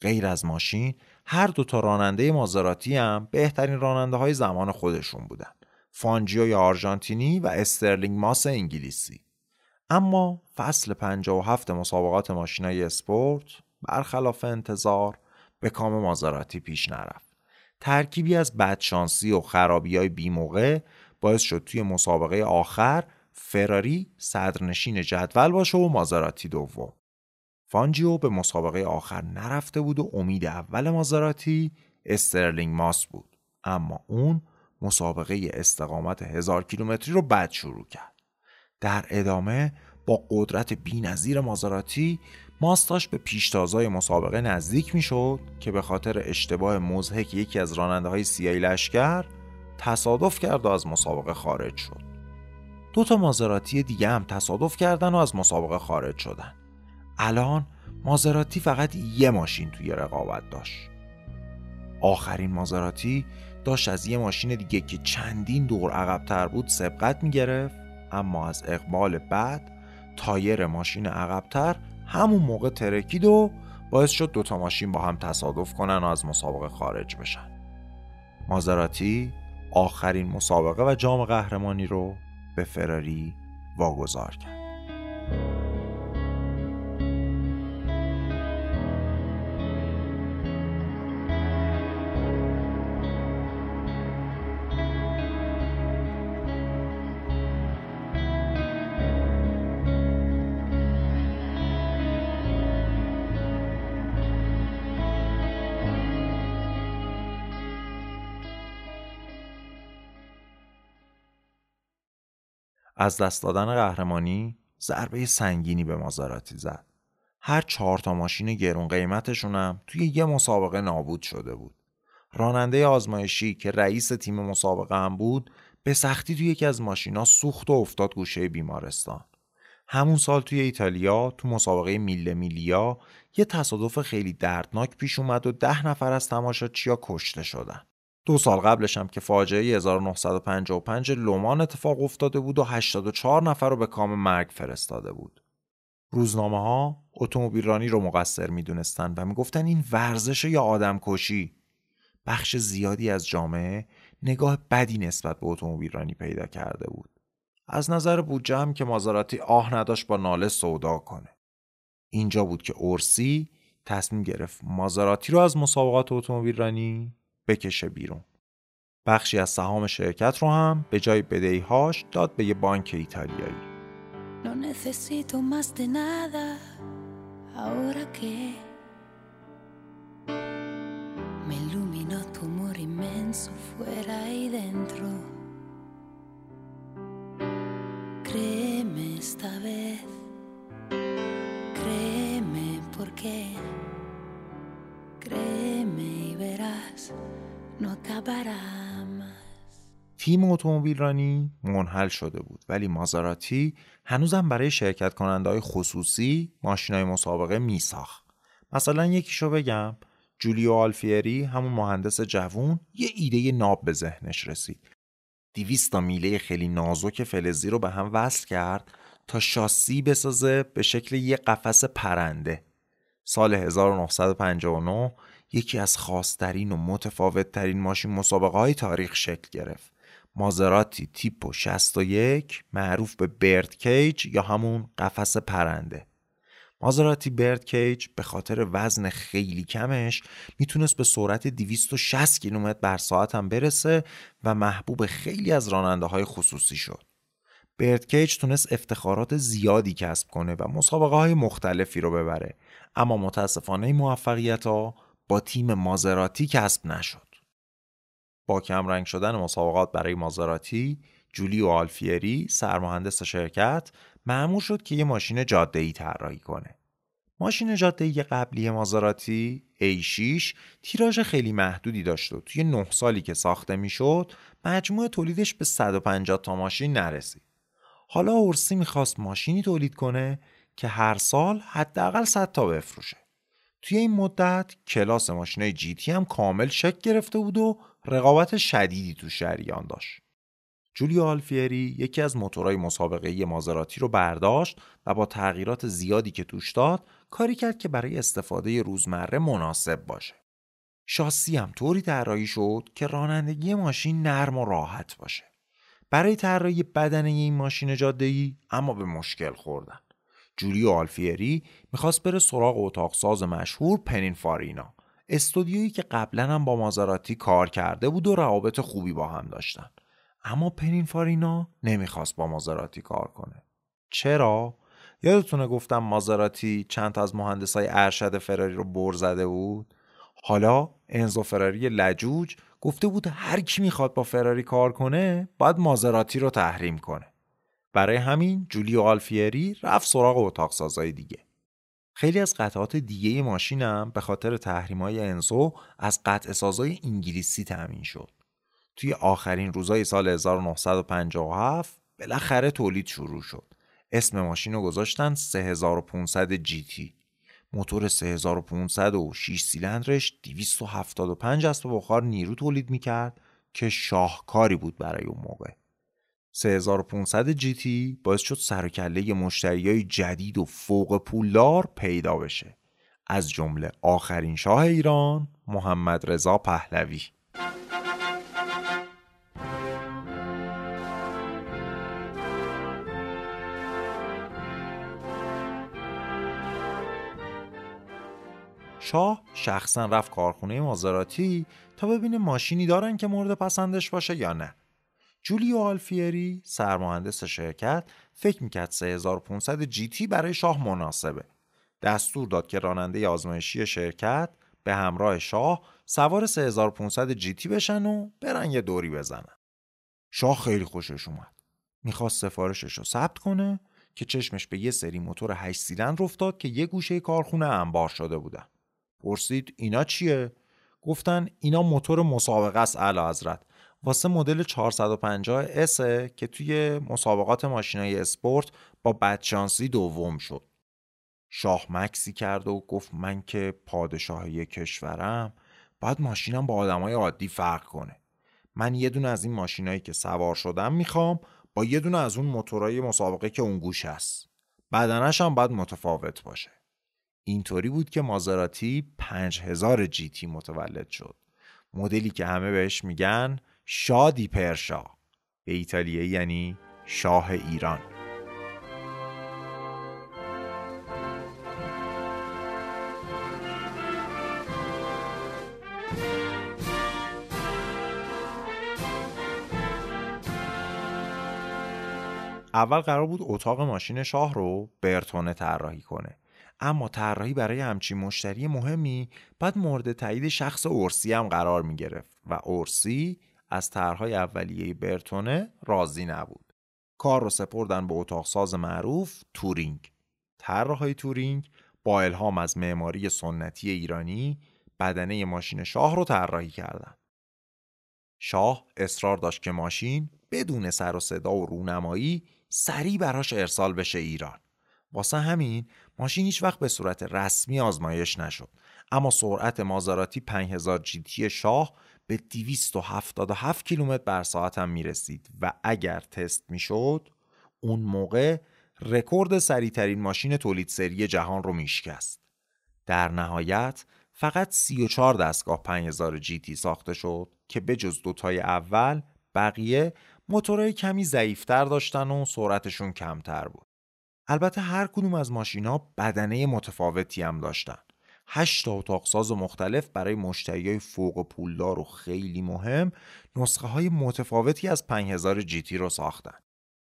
غیر از ماشین، هر دو تا راننده مازراتی هم بهترین راننده های زمان خودشون بودن. فانجیو آرژانتینی و استرلینگ ماس انگلیسی. اما فصل پنجاه و هفت مسابقات ماشینای اسپورت برخلاف انتظار به کام مازراتی پیش نرفت. ترکیبی از بدشانسی و خرابی‌های بی‌موقع باعث شد توی مسابقه آخر فراری صدرنشین جدول باشه و مازراتی دوم. فانجیو به مسابقه آخر نرفته بود و امید اول مازراتی استرلینگ ماس بود. اما اون مسابقه استقامت هزار کیلومتری رو بعد شروع کرد. در ادامه با قدرت بی‌نظیر مازراتی، ماس داشت به پیشتازای مسابقه نزدیک میشد که به خاطر اشتباه مضحک یکی از راننده‌های سیاهی لشکر تصادف کرد و از مسابقه خارج شد. دو تا مازراتی دیگه هم تصادف کردن و از مسابقه خارج شدن. الان مازراتی فقط یه ماشین توی رقابت داشت. آخرین مازراتی داشت از یه ماشین دیگه که چندین دور عقب‌تر بود سبقت می‌گرفت، اما از اقبال بعد تایر ماشین عقب‌تر همون موقع ترکید و باعث شد دوتا ماشین با هم تصادف کنن و از مسابقه خارج بشن. مازراتی آخرین مسابقه و جام قهرمانی رو به فراری واگذار کرد. از دست دادن قهرمانی ضربه سنگینی به مازراتی زد. هر چهار تا ماشین گرون قیمتشون هم توی یه مسابقه نابود شده بود. راننده آزمایشی که رئیس تیم مسابقه هم بود، به سختی توی یکی از ماشینا سوخت و افتاد گوشه بیمارستان. همون سال توی ایتالیا تو مسابقه میله میلیا یه تصادف خیلی دردناک پیش اومد و ده نفر از تماشاچیا کشته شدن. دو سال قبلش هم که فاجعه هزار و نهصد و پنجاه و پنج لومان اتفاق افتاده بود و هشتاد و چهار نفر رو به کام مرگ فرستاده بود. روزنامه‌ها اتومبیلرانی رو مقصر می‌دونستن و می‌گفتن این ورزش یا آدمکشی. بخش زیادی از جامعه نگاه بدی نسبت به اتومبیلرانی پیدا کرده بود. از نظر بودجه هم که مازراتی آه نداشت با ناله سودا کنه. اینجا بود که اورسی تصمیم گرفت مازراتی رو از مسابقات اتومبیلرانی بکشه بیرون. بخشی از سهام شرکت رو هم به جای بدهی‌هاش داد به یه بانک ایتالیایی. No necesito más de nada ahora que me iluminó tu amor inmenso fuera y dentro. Créeme esta vez. Créeme porque créeme y verás. No acabará más. تیم اتومبیل رانی منحل شده بود، ولی مازراتی هنوزم برای شرکت کننده‌های خصوصی ماشینای مسابقه میساخت. مثلا یکیشو بگم، جولیو آلفیری، همون مهندس جوون، یه ایده ناب به ذهنش رسید. دویست تا میله خیلی نازک فلزی رو به هم وصل کرد تا شاسی بسازه به شکل یه قفس پرنده. سال هزار و نهصد و پنجاه و نه یکی از خاص‌ترین و متفاوت‌ترین ماشین مسابقه‌های تاریخ شکل گرفت. مازراتی تیپو شصت و یک، معروف به برد کیج یا همون قفس پرنده. مازراتی برد کیج به خاطر وزن خیلی کمش میتونست به سرعت دویست و شصت کیلومتر بر ساعت هم برسه و محبوب خیلی از راننده های خصوصی شد. برد کیج تونست افتخارات زیادی کسب کنه و مسابقه های مختلفی رو ببره، اما متاسفانه موفقیت ها با تیم مازراتی کسب نشد. با کم رنگ شدن مسابقات برای مازراتی، جولیو آلفیری، سرمهندس شرکت، مأمور شد که یه ماشین جاده‌ای طراحی کنه. ماشین جاده‌ای قبلی مازراتی ای شش تیراژ خیلی محدودی داشت و توی نه سالی که ساخته میشد مجموع تولیدش به صد و پنجاه تا ماشین نرسید. حالا اورسی میخواست ماشینی تولید کنه که هر سال حداقل صد تا بفروشه. توی این مدت کلاس ماشینای جی تی هم کامل شکل گرفته بود و رقابت شدیدی تو شریان داشت. جولیو آلفیری یکی از موتورهای مسابقه‌ای مازراتی رو برداشت و با تغییرات زیادی که توش داد کاری کرد که برای استفاده روزمره مناسب باشه. شاسی هم طوری طراحی شد که رانندگی ماشین نرم و راحت باشه. برای طراحی بدنه این ماشین جاده‌ای اما به مشکل خوردن. جولیو آلفیری میخواست بره سراغ اتاقساز مشهور پنینفارینا، استودیویی که قبلا هم با مازراتی کار کرده بود و روابط خوبی با هم داشتن. اما پنینفارینا نمیخواست با مازراتی کار کنه. چرا؟ یادتونه گفتم مازراتی چند تا از مهندسای ارشد فراری رو بر زده بود؟ حالا انزو فراری لجوج گفته بود هر کی میخواد با فراری کار کنه باید مازراتی رو تحریم کنه. برای همین جولیو آلفیری رفت سراغ اتاقسازای دیگه. خیلی از قطعات دیگه ماشینم به خاطر تحریم‌های انزو از قطع سازای انگلیسی تامین شد. توی آخرین روزای سال هزار و نهصد و پنجاه و هفت بالاخره تولید شروع شد. اسم ماشین رو گذاشتن سه هزار و پانصد جی تی. موتور سه هزار و پانصد و شش سیلندرش دویست و هفتاد و پنج اسب بخار نیرو تولید میکرد که شاهکاری بود برای اون موقع. سه هزار و پانصد جی تی باعث شد سر و کله مشتریای جدید و فوق پولدار پیدا بشه، از جمله آخرین شاه ایران محمد رضا پهلوی. شاه شخصا رفت کارخونه مازراتی تا ببینه ماشینی دارن که مورد پسندش باشه یا نه. جولیو آلفیری سرمهندس شرکت فکر میکرد سه هزار و پانصد جی تی برای شاه مناسبه. دستور داد که راننده آزمایشی شرکت به همراه شاه سوار سه هزار و پانصد جی تی بشن و برن یه دوری بزنن. شاه خیلی خوشش اومد. میخواست سفارشش رو ثبت کنه که چشمش به یه سری موتور هشت سیلندر افتاد که یه گوشه کارخونه انبار شده بودن. پرسید اینا چیه؟ گفتن اینا موتور مسابقه است اعلیحضرت، واسه مدل چهارصد و پنجاه اس که توی مسابقات ماشینای اسپورت با بدشانسی دوم شد. شاه مکسی کرد و گفت من که پادشاه کشورم باید ماشینم با آدمای عادی فرق کنه. من یه دونه از این ماشینایی که سوار شدم میخوام با یه دونه از اون موتورای مسابقه که اون گوش است. بدنش هم باید متفاوت باشه. اینطوری بود که مازراتی پنج هزار جی تی متولد شد. مدلی که همه بهش میگن شاه دی پرشا، به ایتالیایی یعنی شاه ایران. اول قرار بود اتاق ماشین شاه رو برتونه طراحی کنه، اما طراحی برای همچین مشتری مهمی بعد مورد تایید شخص اورسی هم قرار می گرفت و اورسی از طرح‌های اولیه برتونه راضی نبود. کار رو سپردن به اتاقساز معروف تورینگ. طراح‌های تورینگ با الهام از معماری سنتی ایرانی بدنه ماشین شاه رو طراحی کردند. شاه اصرار داشت که ماشین بدون سر و صدا و رونمایی سریع براش ارسال بشه ایران. واسه همین ماشین هیچ وقت به صورت رسمی آزمایش نشد، اما سرعت مازراتی پنج هزار جی تی شاه به دویست و هفتاد و هفت کیلومتر بر ساعت هم می رسید و اگر تست می شد اون موقع رکورد سریع‌ترین ماشین تولید سری جهان رو می شکست. در نهایت فقط سی و چهار دستگاه پنج هزار جی تی ساخته شد که به جز دوتای اول بقیه موتورهای کمی ضعیف‌تر داشتن و سرعتشون کمتر بود. البته هر کدوم از ماشین‌ها بدنه متفاوتی هم داشتن. هشت تا اتاقساز مختلف برای مشتریای فوق پولدار و خیلی مهم نسخه‌های متفاوتی از پنج هزار جی تی رو ساختن.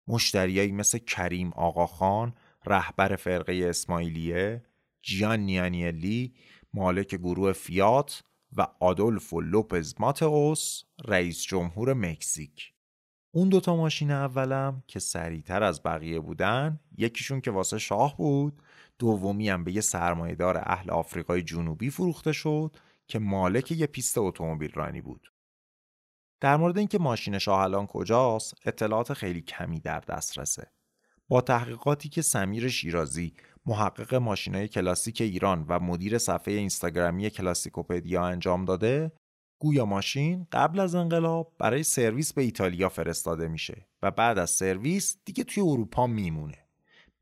مشتریایی مثل کریم آقاخان، رهبر فرقه اسماعیلیه، جیان نیانیلی، مالک گروه فیات و آدولفو لوپز ماتئوس، رئیس جمهور مکزیک. اون دوتا ماشین اولم که سریعتر از بقیه بودن، یکیشون که واسه شاه بود، دومی هم به یه سرمایه‌دار اهل آفریقای جنوبی فروخته شد که مالک یه پیست اتومبیل رانی بود. در مورد اینکه ماشین شاه الان کجاست، اطلاعات خیلی کمی در دسترسه. با تحقیقاتی که سمیر شیرازی، محقق ماشین‌های کلاسیک ایران و مدیر صفحه اینستاگرامی کلاسیکوپدیا انجام داده، گویا ماشین قبل از انقلاب برای سرویس به ایتالیا فرستاده میشه و بعد از سرویس دیگه توی اروپا میمونه.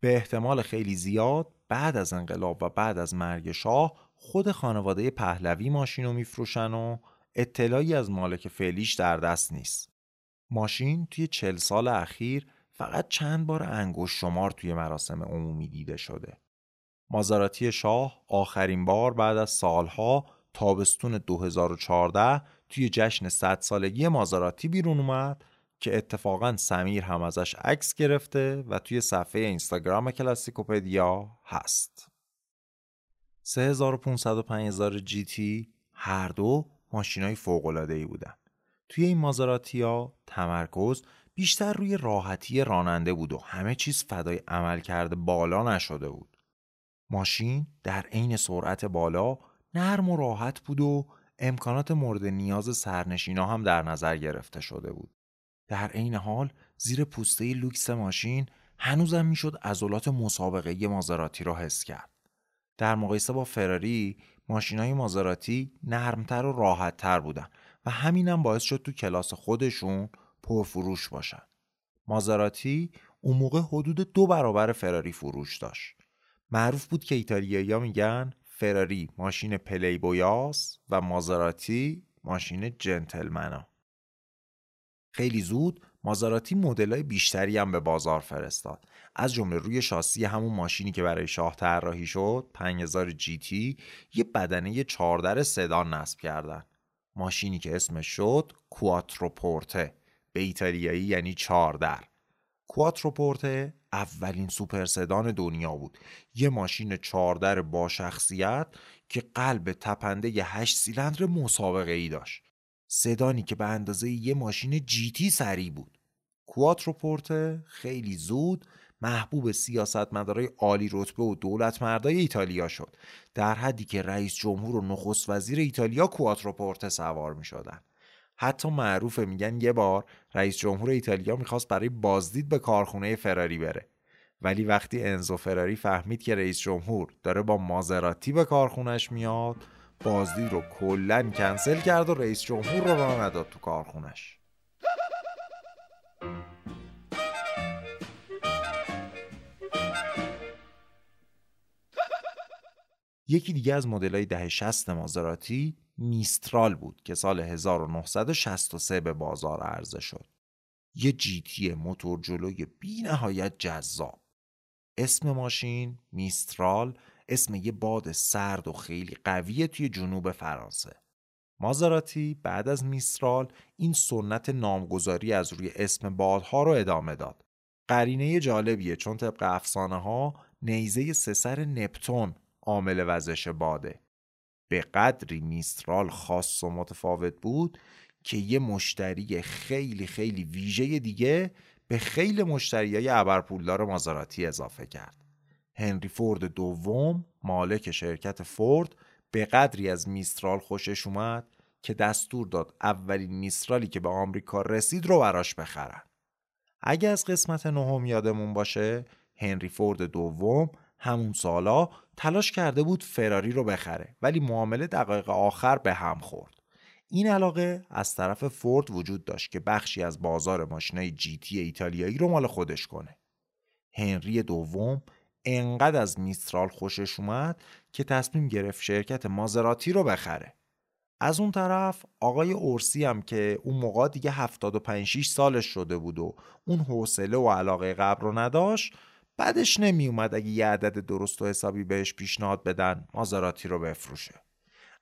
به احتمال خیلی زیاد بعد از انقلاب و بعد از مرگ شاه خود خانواده پهلوی ماشین رو میفروشن و اطلاعی از مالک فعلیش در دست نیست. ماشین توی چهل سال اخیر فقط چند بار انگشت شمار توی مراسم عمومی دیده شده. مازراتی شاه آخرین بار بعد از سالها تابستون دو هزار و چهارده توی جشن صد سالگی مازراتی بیرون اومد که اتفاقاً سمیر هم ازش عکس گرفته و توی صفحه اینستاگرام کلاسیکوپدیا هست. سه هزار و پانصد و پنج هزار جی تی هر دو ماشینای فوق‌العاده‌ای بودن. توی این مازراتی‌ها تمرکز بیشتر روی راحتی راننده بود و همه چیز فدای عملکرد بالا نشده بود. ماشین در عین سرعت بالا نرم و راحت بود و امکانات مورد نیاز سرنشینا هم در نظر گرفته شده بود. در عین حال زیر پوسته لوکس ماشین هنوزم میشد عضلات مسابقه‌ای مازراتی را حس کرد. در مقایسه با فراری، ماشین‌های مازراتی نرمتر و راحت‌تر بودن و همینم باعث شد تو کلاس خودشون پرفروش باشن. مازراتی اون موقع حدود دو برابر فراری فروش داشت. معروف بود که ایتالیایی‌ها میگن فراری ماشین پلی بویاس و مازراتی ماشین جنتلمنا. خیلی زود مازراتی مدل‌های بیشتری هم به بازار فرستاد. از جمله روی شاسی همون ماشینی که برای شاه طراحی شد، پنج هزار جی تی، یه بدنه چهار در سدان نصب کردن. ماشینی که اسمش شد کواتروپورته، به ایتالیایی یعنی چهار در. کواتروپورته اولین سوپر سدان دنیا بود. یه ماشین چهار در با شخصیت که قلب تپنده یه هشت سیلندر مسابقه‌ای داشت. سدانی که به اندازه یه ماشین جی تی سریع بود. کواتروپورته خیلی زود محبوب سیاستمدارای عالی رتبه و دولتمردای ایتالیا شد، در حدی که رئیس جمهور و نخست وزیر ایتالیا کواتروپورته سوار می شدن. حتی معروفه، میگن یه بار رئیس جمهور ایتالیا میخواست برای بازدید به کارخونه فراری بره، ولی وقتی انزو فراری فهمید که رئیس جمهور داره با مازراتی به کارخونهش میاد، بازدید رو کلاً کنسل کرد و رئیس جمهور رو راه نداد تو کارخونه‌اش. یکی دیگه از مدل‌های دهه شصت مازراتی میسترال بود که سال هزار و نهصد و شصت و سه به بازار عرضه شد. یه جی تی موتور جلوی بی‌نهایت جذاب. اسم ماشین میسترال اسم یه باد سرد و خیلی قویه توی جنوب فرانسه. مازراتی بعد از میسترال این سنت نامگذاری از روی اسم بادها رو ادامه داد. قرینه جالبیه، چون طبق افسانه ها نیزه سه سر نپتون عامل وزش باده. به قدری میسترال خاص و متفاوت بود که یه مشتری خیلی خیلی ویژه دیگه به خیل مشتریای ابرپولدار مازراتی اضافه کرد. هنری فورد دوم، مالک شرکت فورد، به قدری از میسترال خوشش اومد که دستور داد اولین میسترالی که به آمریکا رسید رو براش بخرن. اگه از قسمت نهم یادمون باشه، هنری فورد دوم همون سالا تلاش کرده بود فراری رو بخره، ولی معامله دقایق آخر به هم خورد. این علاقه از طرف فورد وجود داشت که بخشی از بازار ماشینای جی تی ایتالیایی رو مال خودش کنه. هنری دوم انقدر از میسترال خوشش اومد که تصمیم گرفت شرکت مازراتی رو بخره. از اون طرف آقای اورسی هم که اون موقع دیگه هفتاد و پنج شش سالش شده بود و اون حوصله و علاقه قبل رو نداشت، بعدش نمی اومد اگه یه عدد درست و حسابی بهش پیشنهاد بدن مازراتی رو بفروشه.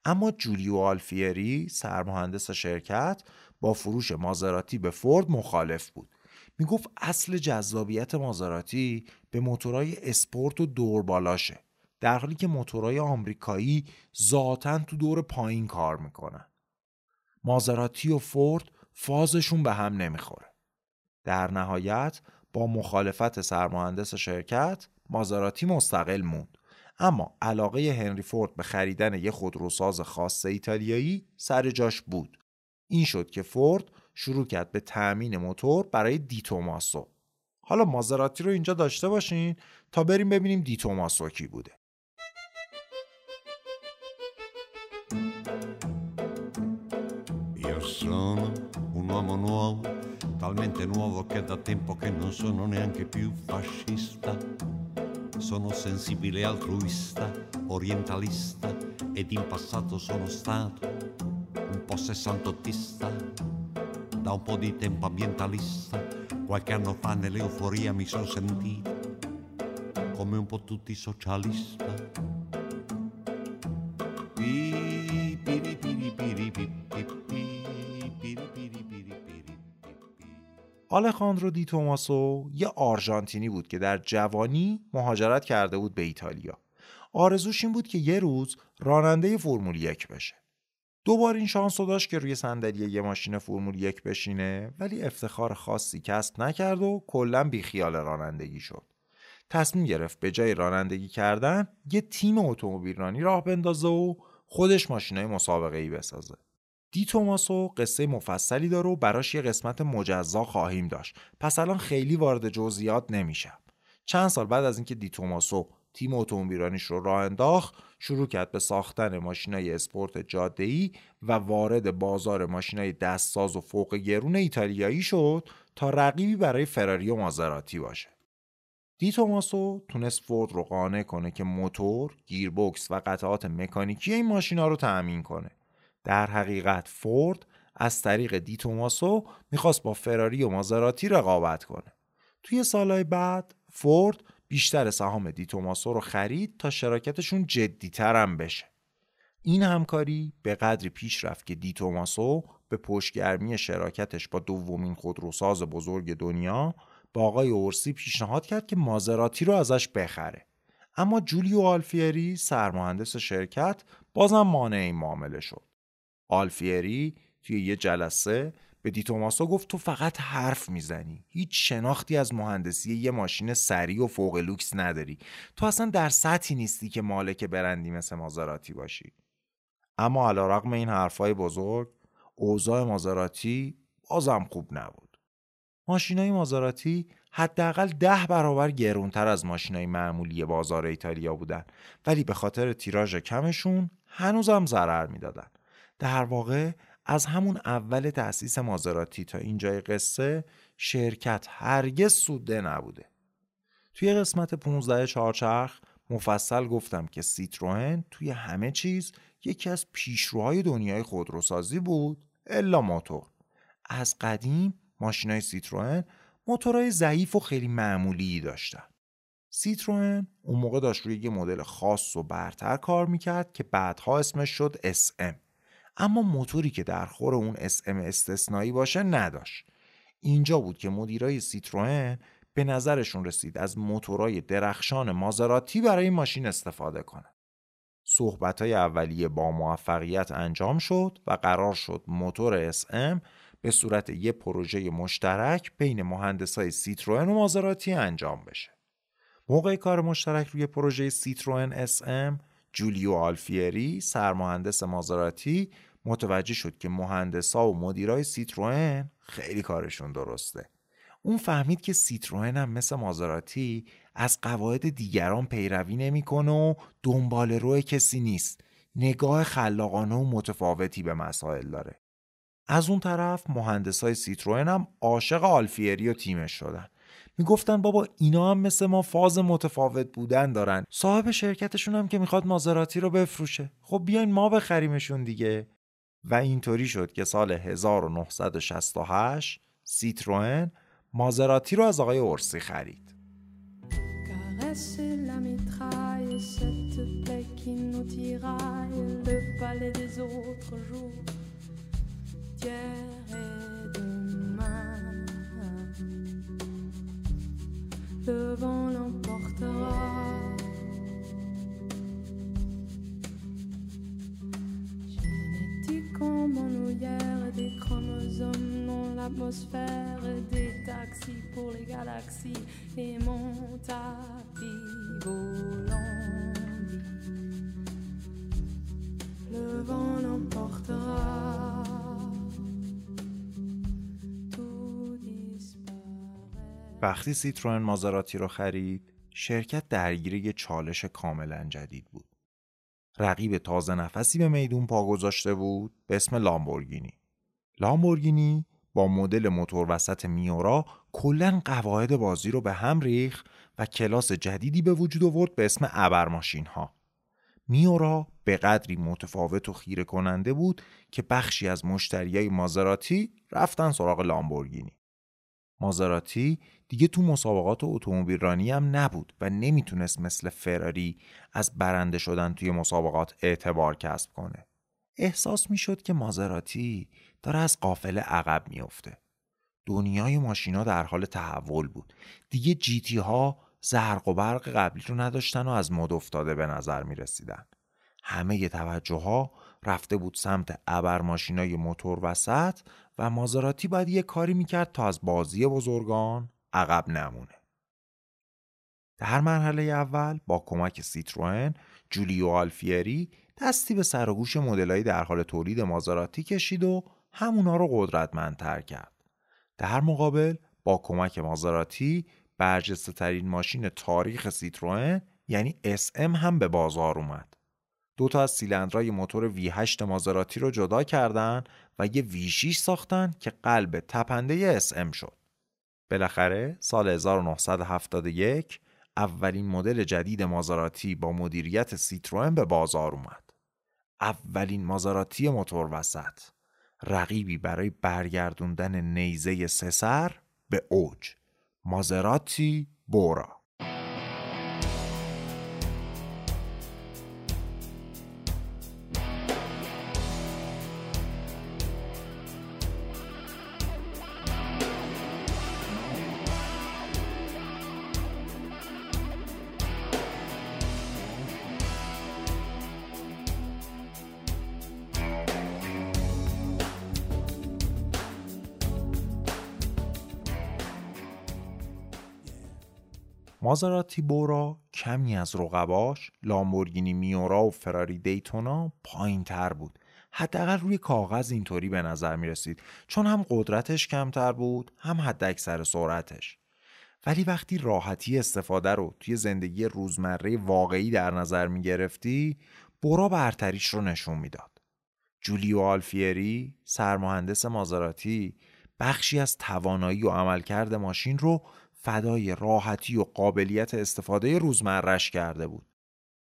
اما جولیو آلفیری، سرمهندس شرکت، با فروش مازراتی به فورد مخالف بود. می گفت اصل جذابیت مازراتی به موتورهای اسپورت و دوربالاشه، در حالی که موتورهای آمریکایی ذاتاً تو دور پایین کار میکنن. مازراتی و فورد فازشون به هم نمیخوره. در نهایت با مخالفت سرمهندس شرکت مازراتی مستقل موند، اما علاقه هنری فورد به خریدن یه خودروساز خاص ایتالیایی سر جاش بود. این شد که فورد شروع کرد به تأمین موتور برای دی توماسو. حالا مازراتی رو اینجا داشته باشین تا بریم ببینیم دی توماسو کی بوده. Talmente nuovo che da tempo che non sono neanche più fascista, sono sensibile altruista, orientalista ed in passato sono stato un po' sessantottista, da un po' di tempo ambientalista, qualche anno fa nell'euforia mi sono sentito come un po' tutti socialista. Pi, piri, piri, piri, piri, آلخاندرو دی توماسو یه آرژانتینی بود که در جوانی مهاجرت کرده بود به ایتالیا. آرزوش این بود که یه روز راننده فرمول یک بشه. دوبار این شانس رو داشت که روی صندلی یه ماشین فرمول یک بشینه، ولی افتخار خاصی کسب نکرد و کلاً بیخیال رانندگی شد. تصمیم گرفت به جای رانندگی کردن یه تیم اتومبیلرانی راه بندازه و خودش ماشینای مسابقه‌ای بسازه. دی توماسو قصه مفصلی داره و براش یه قسمت مجزا خواهیم داشت، پس الان خیلی وارد جزئیات نمیشم. چند سال بعد از اینکه دی توماسو تیم اتومبیلرانیش رو راه انداخت، شروع کرد به ساختن ماشینای اسپورت جاده‌ای و وارد بازار ماشینای دستساز و فوق گرون ایتالیایی شد تا رقیبی برای فراری و مازراتی باشه. دی توماسو تونست فورد رو قانع کنه که موتور، گیربکس و قطعات مکانیکی این ماشینا رو تأمین کنه. در حقیقت فورد از طریق دی توماسو میخواست با فراری و مازراتی رقابت کنه. توی سالهای بعد فورد بیشتر سهام دی توماسو رو خرید تا شراکتشون جدی‌تر هم بشه. این همکاری به قدری پیش رفت که دی توماسو به پشتگرمی شراکتش با دومین خودروساز بزرگ دنیا با آقای اورسی پیشنهاد کرد که مازراتی رو ازش بخره. اما جولیو آلفیری، سرمهندس شرکت، بازم مانع این معامله شد. آلفیری توی یه جلسه به دی توماسو گفت تو فقط حرف میزنی، هیچ شناختی از مهندسی یه ماشین سریع و فوق لوکس نداری، تو اصلا در سطحی نیستی که مالک برندی مثل مازراتی باشی. اما علیرغم این حرفای بزرگ، اوضاع مازراتی بازم خوب نبود. ماشینای مازراتی حداقل ده برابر گرونتر از ماشینای معمولی بازار ایتالیا بودن، ولی به خاطر تیراژ کمشون هنوزم ضرر میدادن. در واقع از همون اول تأسیس مازراتی تا اینجای قصه شرکت هرگز سوده نبوده. توی قسمت پانزده چهارچرخ مفصل گفتم که سیتروئن توی همه چیز یکی از پیشروهای دنیای خودروسازی بود الا موتور. از قدیم ماشینای سیتروئن موتورهای ضعیف و خیلی معمولی داشتن. سیتروئن اون موقع داشت روی یه مدل خاص و برتر کار میکرد که بعدها اسمش شد اس ام، اما موتوری که در خور اون اس ام استثنایی باشه نداشت. اینجا بود که مدیرای سیتروئن به نظرشون رسید از موتورای درخشان مازراتی برای ماشین استفاده کنند. صحبت‌های اولیه با موفقیت انجام شد و قرار شد موتور اس ام به صورت یک پروژه مشترک بین مهندسای سیتروئن و مازراتی انجام بشه. موقع کار مشترک روی پروژه سیتروئن اس ام، جولیو آلفیری، سرمهندس مازراتی، متوجه شد که مهندسا و مدیرای سیتروئن خیلی کارشون درسته. اون فهمید که سیتروئن هم مثل مازراتی از قواعد دیگران پیروی نمیکنه و دنبال روی کسی نیست. نگاه خلاقانه و متفاوتی به مسائل داره. از اون طرف مهندسای سیتروئن هم عاشق آلفیری و تیمش شدن. میگفتن بابا اینا هم مثل ما فاز متفاوت بودن دارن. صاحب شرکتشون هم که میخواد مازراتی رو بفروشه. خب بیاین ما بخریمشون دیگه. و اینطوری شد که سال هزار و نهصد و شصت و هشت سیتروئن مازراتی رو از آقای اورسی خرید. Le vent l'emportera. Génétique en bandoulière, des chromosomes dans l'atmosphère, des taxis pour les galaxies, et mon tapis volant dit le vent l'emportera. وقتی سیتروئن مازراتی رو خرید، شرکت درگیر یه چالش کاملا جدید بود. رقیب تازه نفسی به میدون پا گذاشته بود به اسم لامبورگینی. لامبورگینی با مدل موتور وسط میورا کلاً قواعد بازی رو به هم ریخت و کلاس جدیدی به وجود آورد به اسم ابرماشین ها. میورا به قدری متفاوت و خیره کننده بود که بخشی از مشتریای مازراتی رفتن سراغ لامبورگینی. مازراتی دیگه تو مسابقات اتومبیل رانی هم نبود و نمیتونست مثل فراری از برنده شدن توی مسابقات اعتبار کسب کنه. احساس میشد که مازراتی داره از قافله عقب میفته. دنیای ماشینا در حال تحول بود. دیگه جی تی ها زرق و برق قبلی رو نداشتن و از مد افتاده به نظر میرسیدن. همه ی توجه ها رفته بود سمت ابرماشینای موتور وسط و مازراتی باید یه کاری میکرد تا از بازی بزرگان عقب نمونه. در مرحله اول با کمک سیتروئن، جولیو آلفیری دستی به سر و گوش مدل‌های در حال تولید مازراتی کشید و همونا رو قدرتمندتر کرد. در مقابل با کمک مازراتی برجسته‌ترین ماشین تاریخ سیتروئن یعنی اس ام هم به بازار اومد. دو تا از سیلندرهای موتور وی هشت مازراتی رو جدا کردن و یه وی شش ساختن که قلب تپنده اس ام شد. بالاخره سال هزار و نهصد و هفتاد و یک اولین مدل جدید مازراتی با مدیریت سیتروئن به بازار اومد. اولین مازراتی موتور وسط، رقیبی برای برگردوندن نیزه سه سر به اوج، مازراتی بورا. مازراتی بورا کمی از رقباش لامبورگینی میورا و فراری دیتونا پایین تر بود. حداقل روی کاغذ اینطوری به نظر می رسید، چون هم قدرتش کمتر بود هم حداکثر سرعتش. ولی وقتی راحتی استفاده رو توی زندگی روزمره واقعی در نظر می گرفتی، بورا برتریش رو نشون می داد. جولیو آلفیری سرمهندس مازراتی بخشی از توانایی و عملکرد ماشین رو فدای راحتی و قابلیت استفاده روزمره‌اش کرده بود.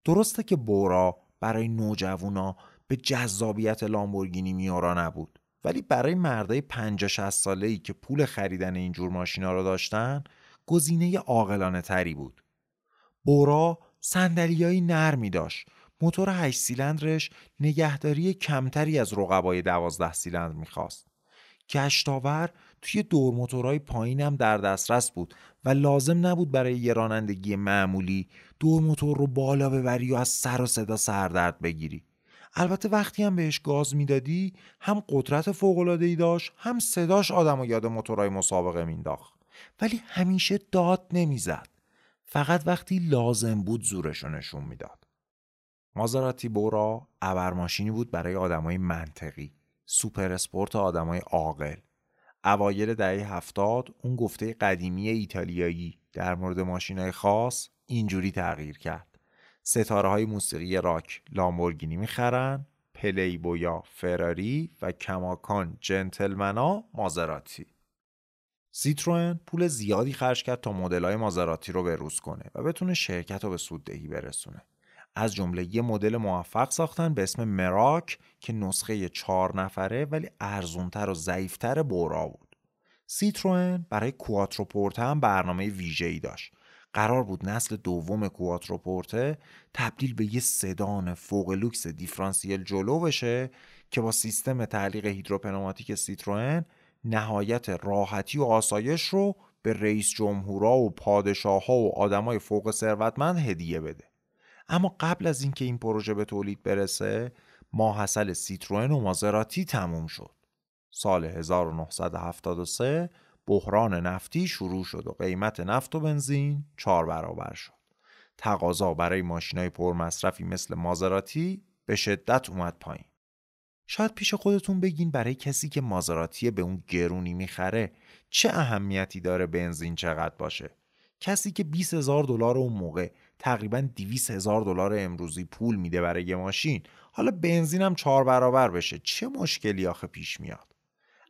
درسته که بورا برای نوجوانا به جذابیت لامبورگینی میورا نبود، ولی برای مردای پنجاه شصت ساله‌ای که پول خریدن این جور ماشینا رو داشتن، گزینه عاقلانه تری بود. بورا صندلیای نرمی داشت. موتور هشت سیلندرش نگهداری کمتری از رقبای دوازده سیلندر می‌خواست. گشتاور توی دور موتورهای پایین هم در دسترس بود و لازم نبود برای یه رانندگی معمولی دور موتور رو بالا ببری و از سر و صدا سردرد بگیری. البته وقتی هم بهش گاز میدادی هم قدرت فوق‌العاده‌ای داشت، هم صداش آدمو یاد موتورهای مسابقه مینداخت، ولی همیشه داد نمیزد. فقط وقتی لازم بود زورشو نشون میداد. مازراتی بورا ابرماشینی بود برای آدمای منطقی، سوپر اسپورت آدمای عاقل. اوایل دهه هفتاد اون گفته قدیمی ایتالیایی در مورد ماشینای خاص اینجوری تغییر کرد. ستاره‌های موسیقی راک لامبورگینی می‌خرن، پلی بویا فراری و کماکان جنتلمنا مازراتی. سیتروئن پول زیادی خرج کرد تا مدل‌های مازراتی رو بروز کنه و بتونه شرکت رو به سوددهی برسونه. از جمله یه مدل موفق ساختن به اسم مراک که نسخه چهار نفره ولی ارزونتر و ضعیفتر بورا بود. سیتروئن برای کواتروپورته هم برنامه ویژه‌ای داشت. قرار بود نسل دوم کواتروپورته تبدیل به یه سدان فوق لوکس دیفرانسیل جلو بشه که با سیستم تعلیق هیدروپنوماتیک سیتروئن نهایت راحتی و آسایش رو به رئیس جمهورها و پادشاه‌ها و آدمای فوق ثروتمند هدیه بده. اما قبل از اینکه این پروژه به تولید برسه، ماحصل سیتروئن و مازراتی تموم شد. سال هزار و نهصد و هفتاد و سه بحران نفتی شروع شد و قیمت نفت و بنزین چهار برابر شد. تقاضا برای ماشینای پرمصرفی مثل مازراتی به شدت اومد پایین. شاید پیش خودتون بگین برای کسی که مازراتی به اون گرونی میخره چه اهمیتی داره بنزین چقدر باشه؟ کسی که بیست هزار دلار اون موقع، تقریباً دویست هزار دلار امروزی پول میده برای یه ماشین، حالا بنزینم چهار برابر بشه، چه مشکلی آخه پیش میاد؟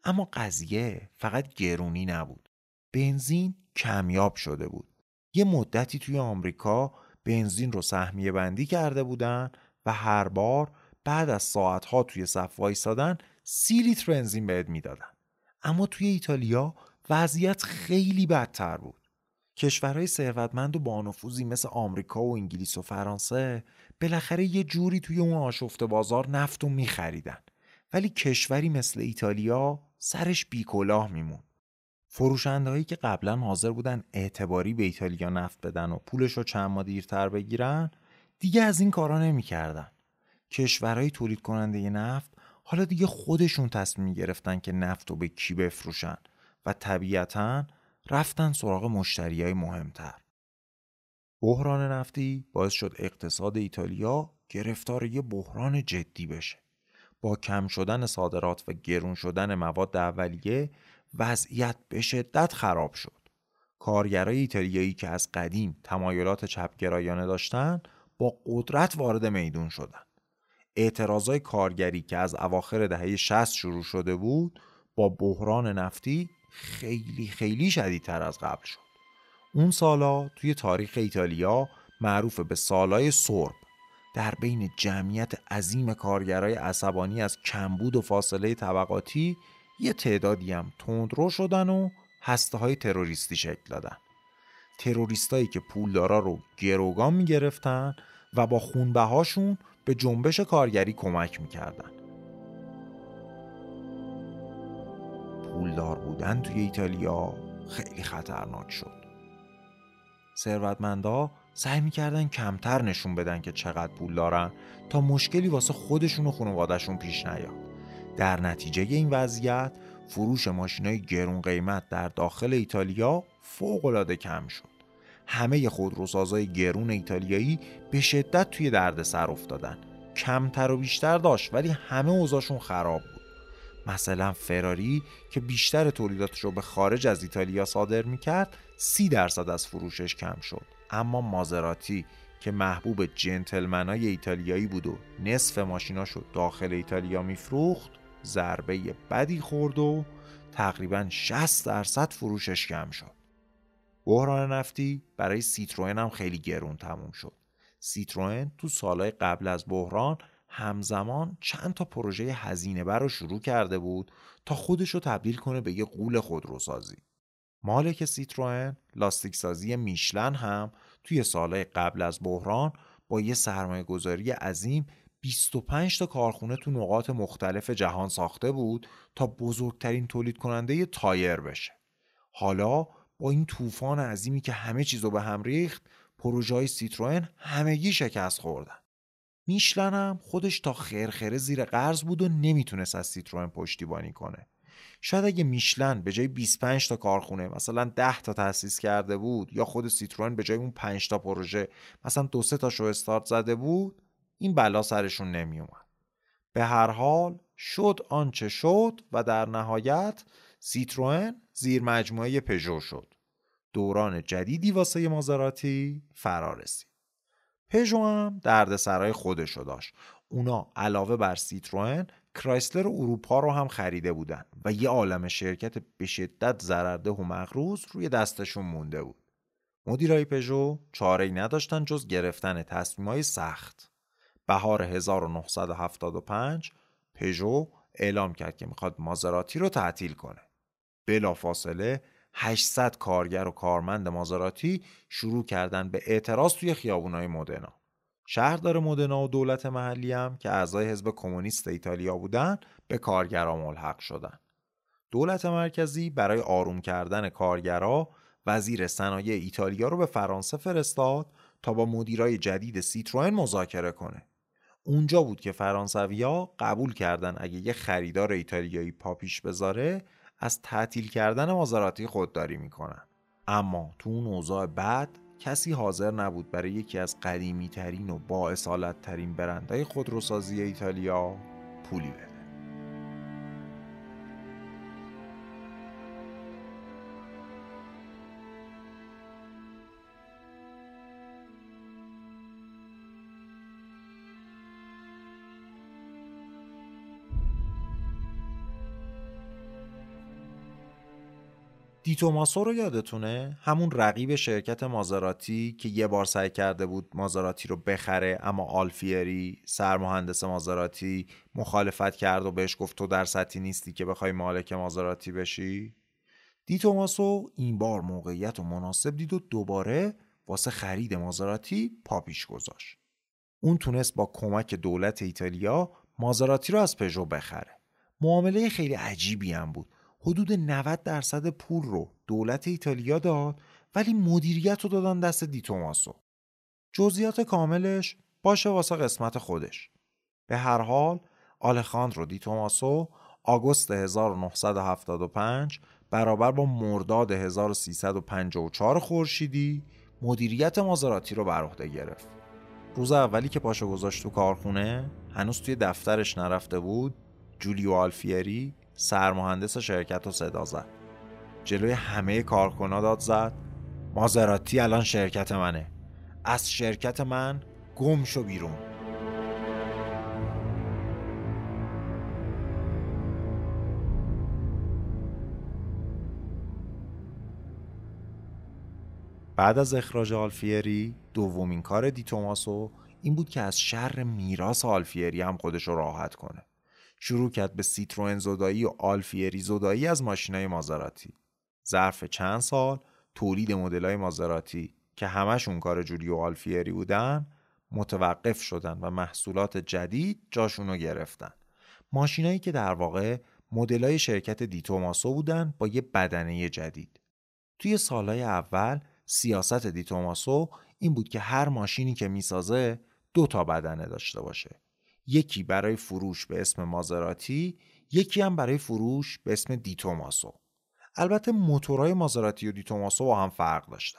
اما قضیه فقط گرونی نبود. بنزین کمیاب شده بود. یه مدتی توی آمریکا بنزین رو سهمیه بندی کرده بودن و هر بار بعد از ساعتها توی صف وایسادن سی لیتر بنزین بهت میدادن. اما توی ایتالیا وضعیت خیلی بدتر بود. کشورهای ثروتمند و بانفوذی مثل آمریکا و انگلیس و فرانسه بالاخره یه جوری توی اون آشفته بازار نفتو میخریدن، ولی کشوری مثل ایتالیا سرش بیکلاه میمون. فروشندهایی که قبلا حاضر بودن اعتباری به ایتالیا نفت بدن و پولشو چند ماه دیرتر بگیرن، دیگه از این کارا نمیکردن. کشورهای تولید کننده نفت حالا دیگه خودشون تصمیم گرفتن که نفتو به کی بفروشن و طبیعتاً رفتن سراغ مشتریای مهمتر. بحران نفتی باعث شد اقتصاد ایتالیا گرفتار یه بحران جدی بشه. با کم شدن صادرات و گرون شدن مواد اولیه وضعیت به شدت خراب شد. کارگرای ایتالیایی که از قدیم تمایلات چپگرایانه داشتن با قدرت وارد میدون شدن. اعتراضای کارگری که از اواخر دهه شصت شروع شده بود با بحران نفتی خیلی خیلی شدیدتر از قبل شد. اون سالا توی تاریخ ایتالیا معروف به سالای سرب. در بین جمعیت عظیم کارگرای عصبانی از کمبود و فاصله طبقاتی یه تعدادی هم تندرو شدن و هسته‌های تروریستی شکل دادن. تروریستایی که پولدارا رو گروگان می‌گرفتن و با خونبهاشون به جنبش کارگری کمک می‌کردن. پولدار بودن توی ایتالیا خیلی خطرناک شد. ثروتمندا سعی می‌کردن کمتر نشون بدن که چقدر پول دارن تا مشکلی واسه خودشون و خانواده‌شون پیش نیاد. در نتیجه این وضعیت فروش ماشینای گرون قیمت در داخل ایتالیا فوق‌العاده کم شد. همه خودروسازای گرون ایتالیایی به شدت توی دردسر افتادن. کمتر و بیشتر داشت ولی همه اوضاعشون خراب. مثلا فراری که بیشتر تولیداتش رو به خارج از ایتالیا صادر میکرد سی درصد از فروشش کم شد، اما مازراتی که محبوب جنتلمنای ایتالیایی بود و نصف ماشیناشو داخل ایتالیا میفروخت ضربه بدی خورد و تقریبا شصت درصد فروشش کم شد. بحران نفتی برای سیتروئن هم خیلی گرون تموم شد. سیتروئن تو سالهای قبل از بحران همزمان چند تا پروژه هزینه بر رو شروع کرده بود تا خودش رو تبدیل کنه به یه غول خودروسازی. مالک سیتروئن، لاستیکسازی میشلن، هم توی سالهای قبل از بحران با یه سرمایه گذاری عظیم بیست و پنج تا کارخونه تو نقاط مختلف جهان ساخته بود تا بزرگترین تولید کننده یه تایر بشه. حالا با این طوفان عظیمی که همه چیز رو به هم ریخت، پروژه های سیتروئن همگی شکست خوردن. میشلن هم خودش تا خرخره زیر قرض بود و نمیتونست از سیتروئن پشتیبانی کنه. شاید اگه میشلن به جای بیست و پنج تا کارخونه مثلا ده تا تأسیس کرده بود، یا خود سیتروئن به جای اون پنج تا پروژه مثلا دو سه تا شو استارت زده بود، این بلا سرشون نمی اومد. به هر حال شد آنچه شد و در نهایت سیتروئن زیر مجموعه پژو شد. دوران جدیدی واسه مازراتی فرا رسید. پژو هم دردسرای خودشو داشت. اونا علاوه بر سیتروئن کرایسلر اروپا رو هم خریده بودن و یه عالم شرکت به شدت ضررده و مغروض روی دستشون مونده بود. مدیرای پژو چاره‌ای نداشتن جز گرفتن تصمیم‌های سخت. بهار هزار و نهصد و هفتاد و پنج پژو اعلام کرد که میخواد مازراتی رو تعطیل کنه. بلافاصله هشتصد کارگر و کارمند مازراتی شروع کردن به اعتراض توی خیابونای مدنا. شهردار مدنا و دولت محلی هم که اعضای حزب کمونیست ایتالیا بودن به کارگرها ملحق شدن. دولت مرکزی برای آروم کردن کارگرها وزیر صنایع ایتالیا رو به فرانسه فرستاد تا با مدیرای جدید سیتروئن مذاکره کنه. اونجا بود که فرانسویا قبول کردن اگه یه خریدار ایتالیایی پا پیش بذاره از تعطیل کردن مازراتی خودداری میکنن. اما تو اون اوضاع بعد کسی حاضر نبود برای یکی از قدیمی ترین و با اصالت ترین برندهای خودروسازی ایتالیا پولی بده. دی توماسو رو یادتونه؟ همون رقیب شرکت مازراتی که یه بار سعی کرده بود مازراتی رو بخره، اما آلفیری سرمهندس مازراتی مخالفت کرد و بهش گفت تو در سطحی نیستی که بخوای مالک مازراتی بشی. دی توماسو این بار موقعیت رو مناسب دید و دوباره واسه خرید مازراتی پا پیش گذاشت. اون تونست با کمک دولت ایتالیا مازراتی رو از پژو بخره. معامله خیلی عجیبی هم بود. حدود نود درصد پول رو دولت ایتالیا داد ولی مدیریت رو دادن دست دی توماسو. جزئیات کاملش باشه واسه قسمت خودش. به هر حال آلخاندرو دی توماسو آگوست هزار و نهصد و هفتاد و پنج برابر با مرداد هزار و سیصد و پنجاه و چهار خورشیدی مدیریت مازراتی رو بر عهده گرفت. روز اولی که پاشو گذاشت تو کارخونه، هنوز توی دفترش نرفته بود، جولیو آلفیری سرمهندس شرکت رو صدا زد. جلوی همه کارکنان داد زد مازراتی الان شرکت منه، از شرکت من گم شو بیرون. بعد از اخراج آلفیری دومین کار دی توماسو این بود که از شر میراث آلفیری هم خودش رو راحت کنه. شروع کرد به سیتروئن زدایی و آلفیری زدایی از ماشینای مازراتی. ظرف چند سال تولید مدل‌های مازراتی که همشون کار جولیو آلفیری بودن متوقف شدن و محصولات جدید جاشون رو گرفتن. ماشینایی که در واقع مدل‌های شرکت دی توماسو بودن با یه بدنه جدید. توی سالهای اول سیاست دی توماسو این بود که هر ماشینی که می‌سازه دو تا بدنه داشته باشه. یکی برای فروش به اسم مازراتی، یکی هم برای فروش به اسم دی توماسو. البته موتورهای مازراتی و دی توماسو با هم فرق داشتن.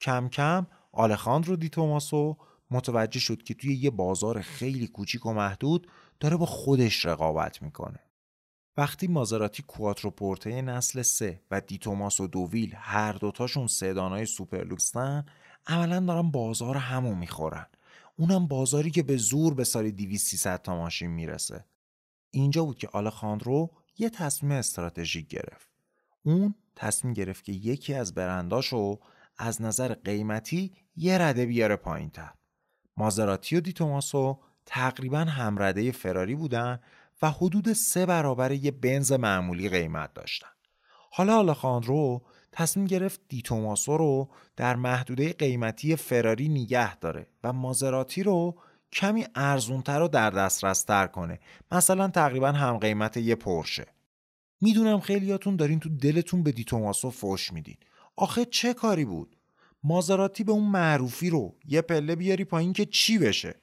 کم کم آلخاندرو دی توماسو متوجه شد که توی یه بازار خیلی کوچیک و محدود داره با خودش رقابت میکنه. وقتی مازراتی کواتروپورته نسل سه و دی توماسو دوویل هر دوتاشون سدانای سوپرلوکسن، عملاً دارن بازار همو میخورن. اونم بازاری که به زور به سال دویست سیصد تا ماشین میرسه. اینجا بود که آلخاندرو یه تصمیم استراتژیک گرفت. اون تصمیم گرفت که یکی از برنداشو از نظر قیمتی یه رده بیاره پایین‌تر. مازراتی و دی توماسو تقریباً هم رده فراری بودن و حدود سه برابر یه بنز معمولی قیمت داشتن. حالا آلخاندرو تصمیم گرفت دی توماسو رو در محدوده قیمتی فراری نگه داره و مازراتی رو کمی ارزونتر و در دسترس‌تر کنه، مثلا تقریبا هم قیمت یه پورشه. میدونم خیلیاتون دارین تو دلتون به دی توماسو فوش میدین. آخه چه کاری بود؟ مازراتی به اون معروفی رو یه پله بیاری پایین که چی بشه؟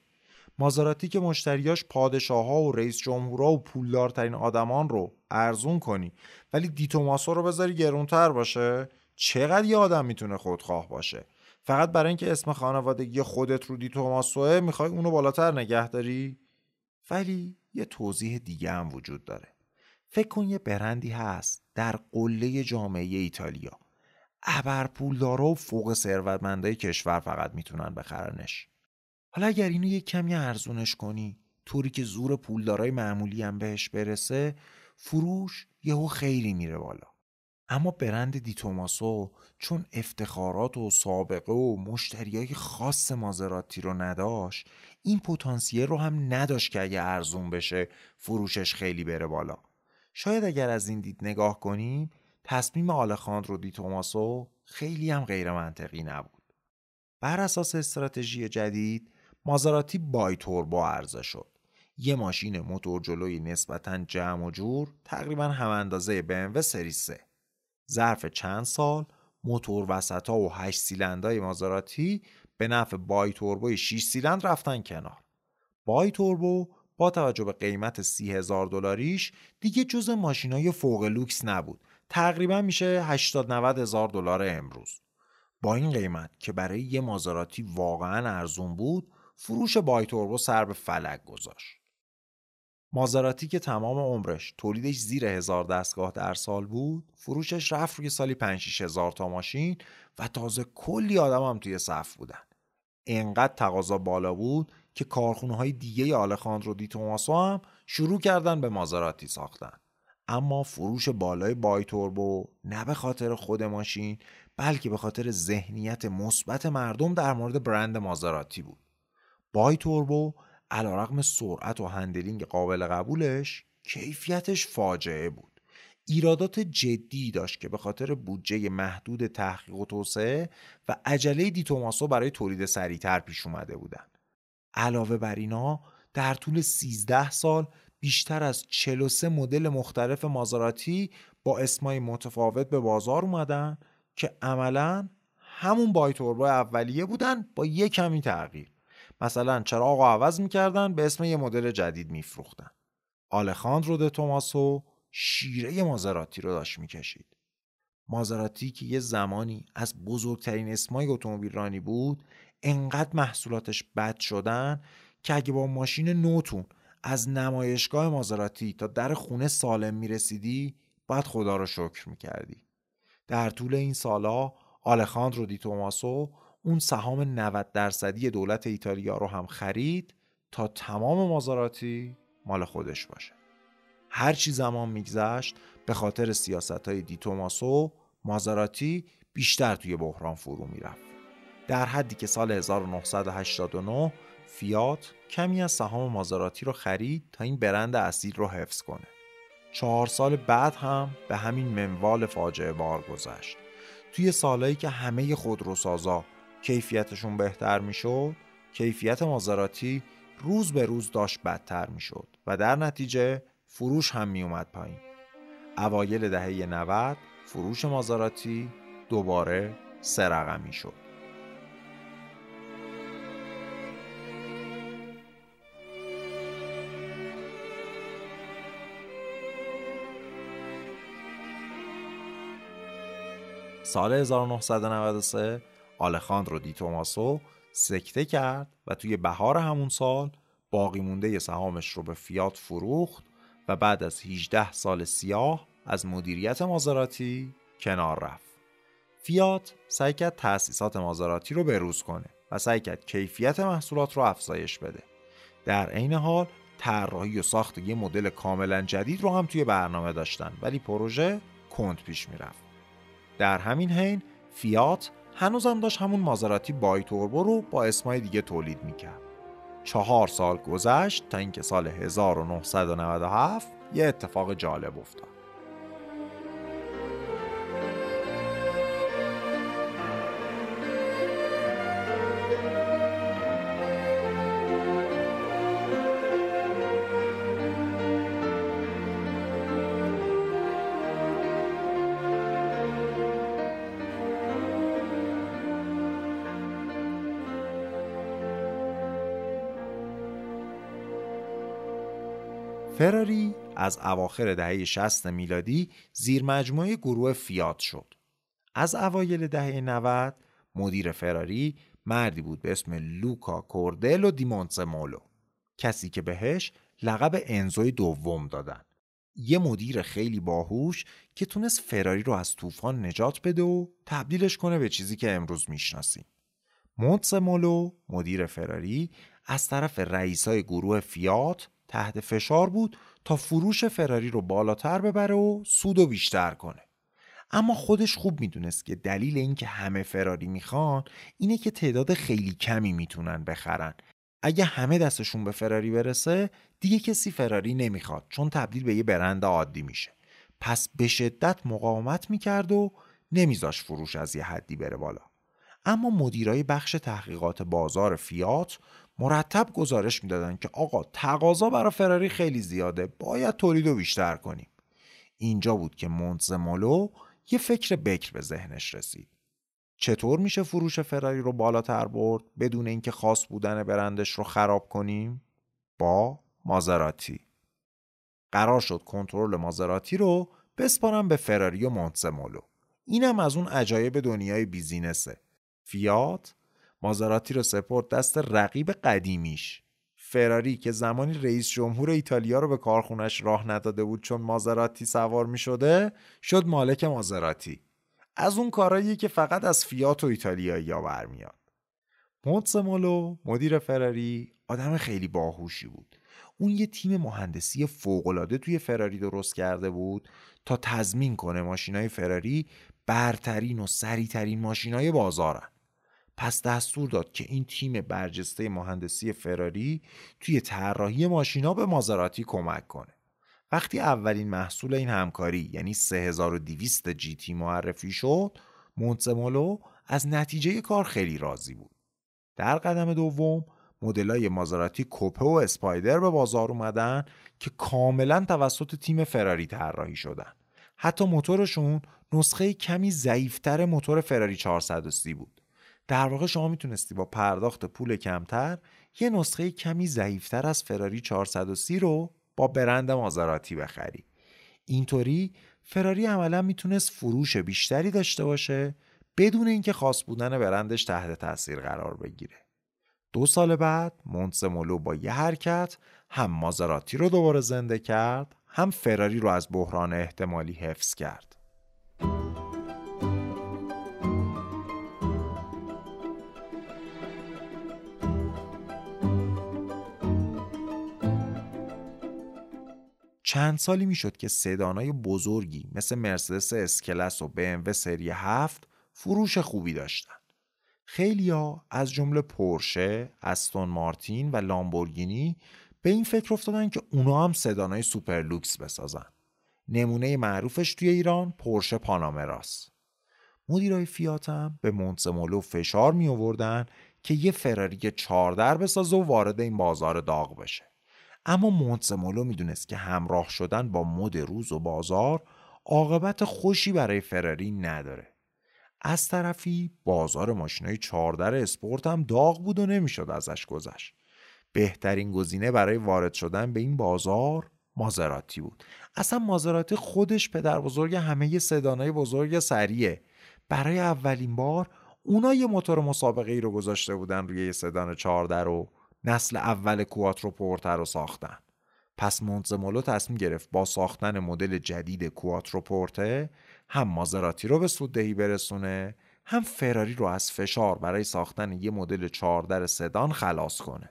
مازراتی که مشتریاش پادشاها و رئیس جمهورها و پولدارترین آدمان رو ارزون کنی ولی دی توماسو رو بذاری گرونتر باشه؟ چقدر یه آدم میتونه خودخواه باشه؟ فقط برای اینکه اسم خانوادگی خودت رو دی توماسوه میخوای اونو بالاتر نگه داری؟ ولی یه توضیح دیگه هم وجود داره. فکر کن یه برندی هست در قله جامعه ایتالیا، ابرپولدارا و فوق ثروتمندای کشور فقط میتونن بخرنش. حالا اگر اینو یه کمی ارزونش کنی طوری که زور پولدارای معمولی هم بهش برسه، فروش یهو خیلی میره بالا. اما برند دی توماسو چون افتخارات و سابقه و مشتریای خاص مازراتی رو نداشت، این پتانسیل رو هم نداشت که اگه ارزون بشه فروشش خیلی بره بالا. شاید اگر از این دید نگاه کنیم، تصمیم آلخاندرو دی توماسو خیلی هم غیر منطقی نبود. بر اساس استراتژی جدید، مازراتی بای توربو عرضه شد. یه ماشین موتور جلوی نسبتاً جمع و جور، تقریباً هم اندازه بی ام دبلیو سری سه. ظرف چند سال موتور وسطا و هشت سیلندرهای مازراتی به نفع بای توربوی شش سیلندر رفتن کنار. بای توربو با توجه به قیمت سی هزار دلاریش دیگه جز ماشینای فوق لوکس نبود. تقریبا میشه هشتاد نود هزار دلار امروز. با این قیمت که برای یه مازراتی واقعا ارزون بود، فروش بای توربو سر به فلک گذاشت. مازراتی که تمام عمرش تولیدش زیر هزار دستگاه در سال بود، فروشش رفت روی سالی پنج شش هزار تا ماشین و تازه کلی آدم هم توی صف بودن. اینقدر تقاضا بالا بود که کارخونه‌های دیگه آلخاندرو دی توماسو هم شروع کردن به مازراتی ساختن. اما فروش بالای بای توربو نه به خاطر خود ماشین، بلکه به خاطر ذهنیت مثبت مردم در مورد برند مازراتی بود. بای توربو علیرغم سرعت و هندلینگ قابل قبولش، کیفیتش فاجعه بود. ایرادات جدی داشت که به خاطر بودجه محدود تحقیق و توسعه و عجله دی توماسو برای تولید سریعتر پیش اومده بودن. علاوه بر اینا، در طول سیزده سال بیشتر از چهل و سه مدل مختلف مازراتی با اسمای متفاوت به بازار اومدن که عملاً همون بای توربو اولیه بودن با یه کمی تغییر. مثلا چراغ رو عوض میکردن به اسم یه مدل جدید میفروختن. آلخاندرو د توماسو شیره مازراتی رو داشت میکشید. مازراتی که یه زمانی از بزرگترین اسمای اتومبیل رانی بود، انقدر محصولاتش بد شدن که اگه با ماشین نوتون از نمایشگاه مازراتی تا در خونه سالم میرسیدی، باید خدا رو شکر میکردی. در طول این سالا آلخاندرو دی توماسو اون سهام نود درصدی دولت ایتالیا رو هم خرید تا تمام مازراتی مال خودش باشه. هرچی زمان میگذشت، به خاطر سیاست‌های دی توماسو مازراتی بیشتر توی بحران فرو میرفت، در حدی که سال هزار و نهصد و هشتاد و نه فیات کمی از سهام مازراتی رو خرید تا این برند اصیل رو حفظ کنه. چهار سال بعد هم به همین منوال فاجعه بار گذشت. توی سالهایی که همه خودروسازا کیفیتشون بهتر میشد، کیفیت مازراتی روز به روز داشت بدتر میشد و در نتیجه فروش هم میومد پایین. اوایل دهه نود فروش مازراتی دوباره سه رقمی شد. سال هزار و نهصد و نود و سه آلخاندرو دی توماسو سکته کرد و توی بهار همون سال باقی مونده سهامش رو به فیات فروخت و بعد از هجده سال سیاه از مدیریت مازراتی کنار رفت. فیات سعی کرد تأسیسات مازراتی رو بروز کنه و سعی کرد کیفیت محصولات رو افزایش بده. در عین حال طراحی و ساخت یه مدل کاملا جدید رو هم توی برنامه داشتن، ولی پروژه کند پیش میرفت. در همین حین فیات هنوز هم داشت همون مازراتی بای توربو رو با اسمای دیگه تولید میکرد. چهار سال گذشت تا اینکه سال هزار و نهصد و نود و هفت یه اتفاق جالب افتاد. فراری از اواخر دهه شصت میلادی زیر مجموعه گروه فیات شد. از اوایل دهه نود مدیر فراری مردی بود به اسم لوکا کوردلو دی مونتزمولو، کسی که بهش لقب انزوی دوم دادن. یه مدیر خیلی باهوش که تونست فراری رو از طوفان نجات بده و تبدیلش کنه به چیزی که امروز میشناسیم. مونتزمولو مدیر فراری از طرف رئیسای گروه فیات تحت فشار بود تا فروش فراری رو بالاتر ببره و سودو بیشتر کنه. اما خودش خوب میدونست که دلیل این که همه فراری میخوان اینه که تعداد خیلی کمی میتونن بخرن. اگه همه دستشون به فراری برسه دیگه کسی فراری نمیخواد، چون تبدیل به یه برند عادی میشه. پس به شدت مقاومت میکرد و نمیذاش فروش از یه حدی بره بالا. اما مدیرای بخش تحقیقات بازار فیات مرتب گزارش میدادن که آقا تقاضا برای فراری خیلی زیاده، باید تولیدو بیشتر کنیم. اینجا بود که مونتزمولو یه فکر بکر به ذهنش رسید. چطور میشه فروش فراری رو بالاتر برد بدون اینکه خاص بودن برندش رو خراب کنیم؟ با مازراتی. قرار شد کنترل مازراتی رو بسپارن به فراری و مونتزمولو. اینم از اون عجایب دنیای بیزینسه. فیات مازراتی رو سپرد دست رقیب قدیمیش. فراری که زمانی رئیس جمهور ایتالیا رو به کارخونش راه نداده بود چون مازراتی سوار می شده، شد مالک مازراتی. از اون کارهایی که فقط از فیات و ایتالیایی‌ها برمیاد. مونتزمولو مدیر فراری آدم خیلی باهوشی بود. اون یه تیم مهندسی فوق‌العاده توی فراری درست کرده بود تا تضمین کنه ماشینای فراری برترین و سریع‌ترین ماشینای بازارن. پس دستور داد که این تیم برجسته مهندسی فراری توی طراحی ماشینا به مازراتی کمک کنه. وقتی اولین محصول این همکاری یعنی سه هزار و دویست جی تی معرفی شد، مونتزمولو از نتیجه کار خیلی راضی بود. در قدم دوم مدلای مازراتی کوپه و اسپایدر به بازار اومدن که کاملا توسط تیم فراری طراحی شدن. حتی موتورشون نسخه کمی ضعیف‌تر موتور فراری چهارصد و سی بود. در واقع شما میتونستی با پرداخت پول کمتر یه نسخه کمی ضعیف‌تر از فراری چهارصد و سی رو با برند مازراتی بخری. اینطوری فراری عملا میتونست فروش بیشتری داشته باشه بدون اینکه خاص بودن برندش تحت تاثیر قرار بگیره. دو سال بعد مونتزمولو با یه حرکت هم مازراتی رو دوباره زنده کرد، هم فراری رو از بحران احتمالی حفظ کرد. چند سالی میشد که سدانای بزرگی مثل مرسدس اس کلاس و بی ام و سری هفت فروش خوبی داشتن. خیلیا از جمله پورشه، استون مارتین و لامبورگینی به این فکر افتادن که اونا هم سدانای سوپر لوکس بسازن. نمونه معروفش توی ایران پورشه پانامراس. مدیرای فیات هم به مونتزمولو فشار می آوردن که یه فراری چهار در بسازه و وارد این بازار داغ بشه. اما مونتزمولو میدونست که همراه شدن با مد روز و بازار عاقبت خوشی برای فراری نداره. از طرفی بازار ماشینای چهار در اسپورت هم داغ بود و نمیشد ازش گذشت. بهترین گزینه برای وارد شدن به این بازار مازراتی بود. اصلا مازراتی خودش پدر بزرگ همه سدانای بزرگ سریه. برای اولین بار اونا یه موتور مسابقه‌ای رو گذاشته بودن روی یه سدان چهار در و نسل اول کواترو پورته رو ساختن. پس مونتزمولو تصمیم گرفت با ساختن مدل جدید کواترو پورته هم مازراتی رو به سوددهی برسونه، هم فراری رو از فشار برای ساختن یه مدل چهار در سدان خلاص کنه.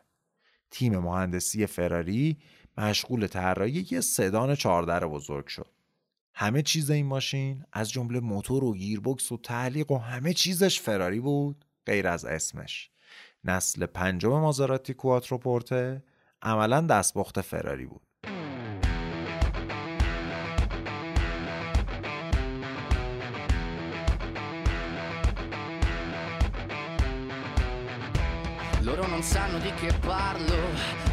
تیم مهندسی فراری مشغول طراحی یه سدان چهار در بزرگ شد. همه چیز این ماشین از جمله موتور و گیربکس و تعلیق و همه چیزش فراری بود غیر از اسمش. نسل پنجم مازراتی کواترو پورته عملاً دست‌باخت فراری بود. Loro non sanno di che parlo,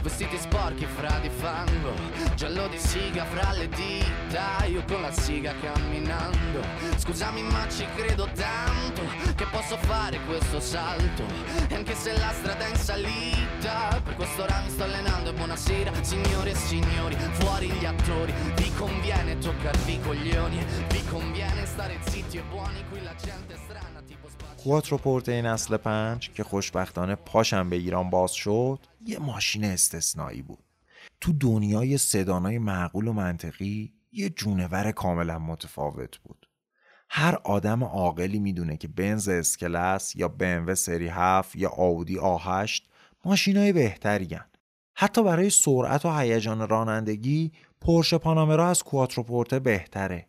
vestiti sporchi fra di fango, giallo di siga fra le dita, io con la siga camminando. Scusami ma ci credo tanto, che posso fare questo salto, e anche se la strada è in salita, per questo ora mi sto allenando e buonasera. Signore e signori, fuori gli attori, vi conviene toccarvi i coglioni, vi conviene stare zitti e buoni, qui la gente è strana tipo spazio. کواتروپورت این نسل پنج که خوشبختانه پاشم به ایران باز شد یه ماشین استثنایی بود. تو دنیای سدانای معقول و منطقی یه جونور کاملا متفاوت بود. هر آدم عاقلی میدونه که بنز اس کلاس یا بی ام و سری هفت یا آودی آ هشت ماشینای بهتری هن. حتی برای سرعت و هیجان رانندگی پورشه پانامرا از کواتروپورت بهتره،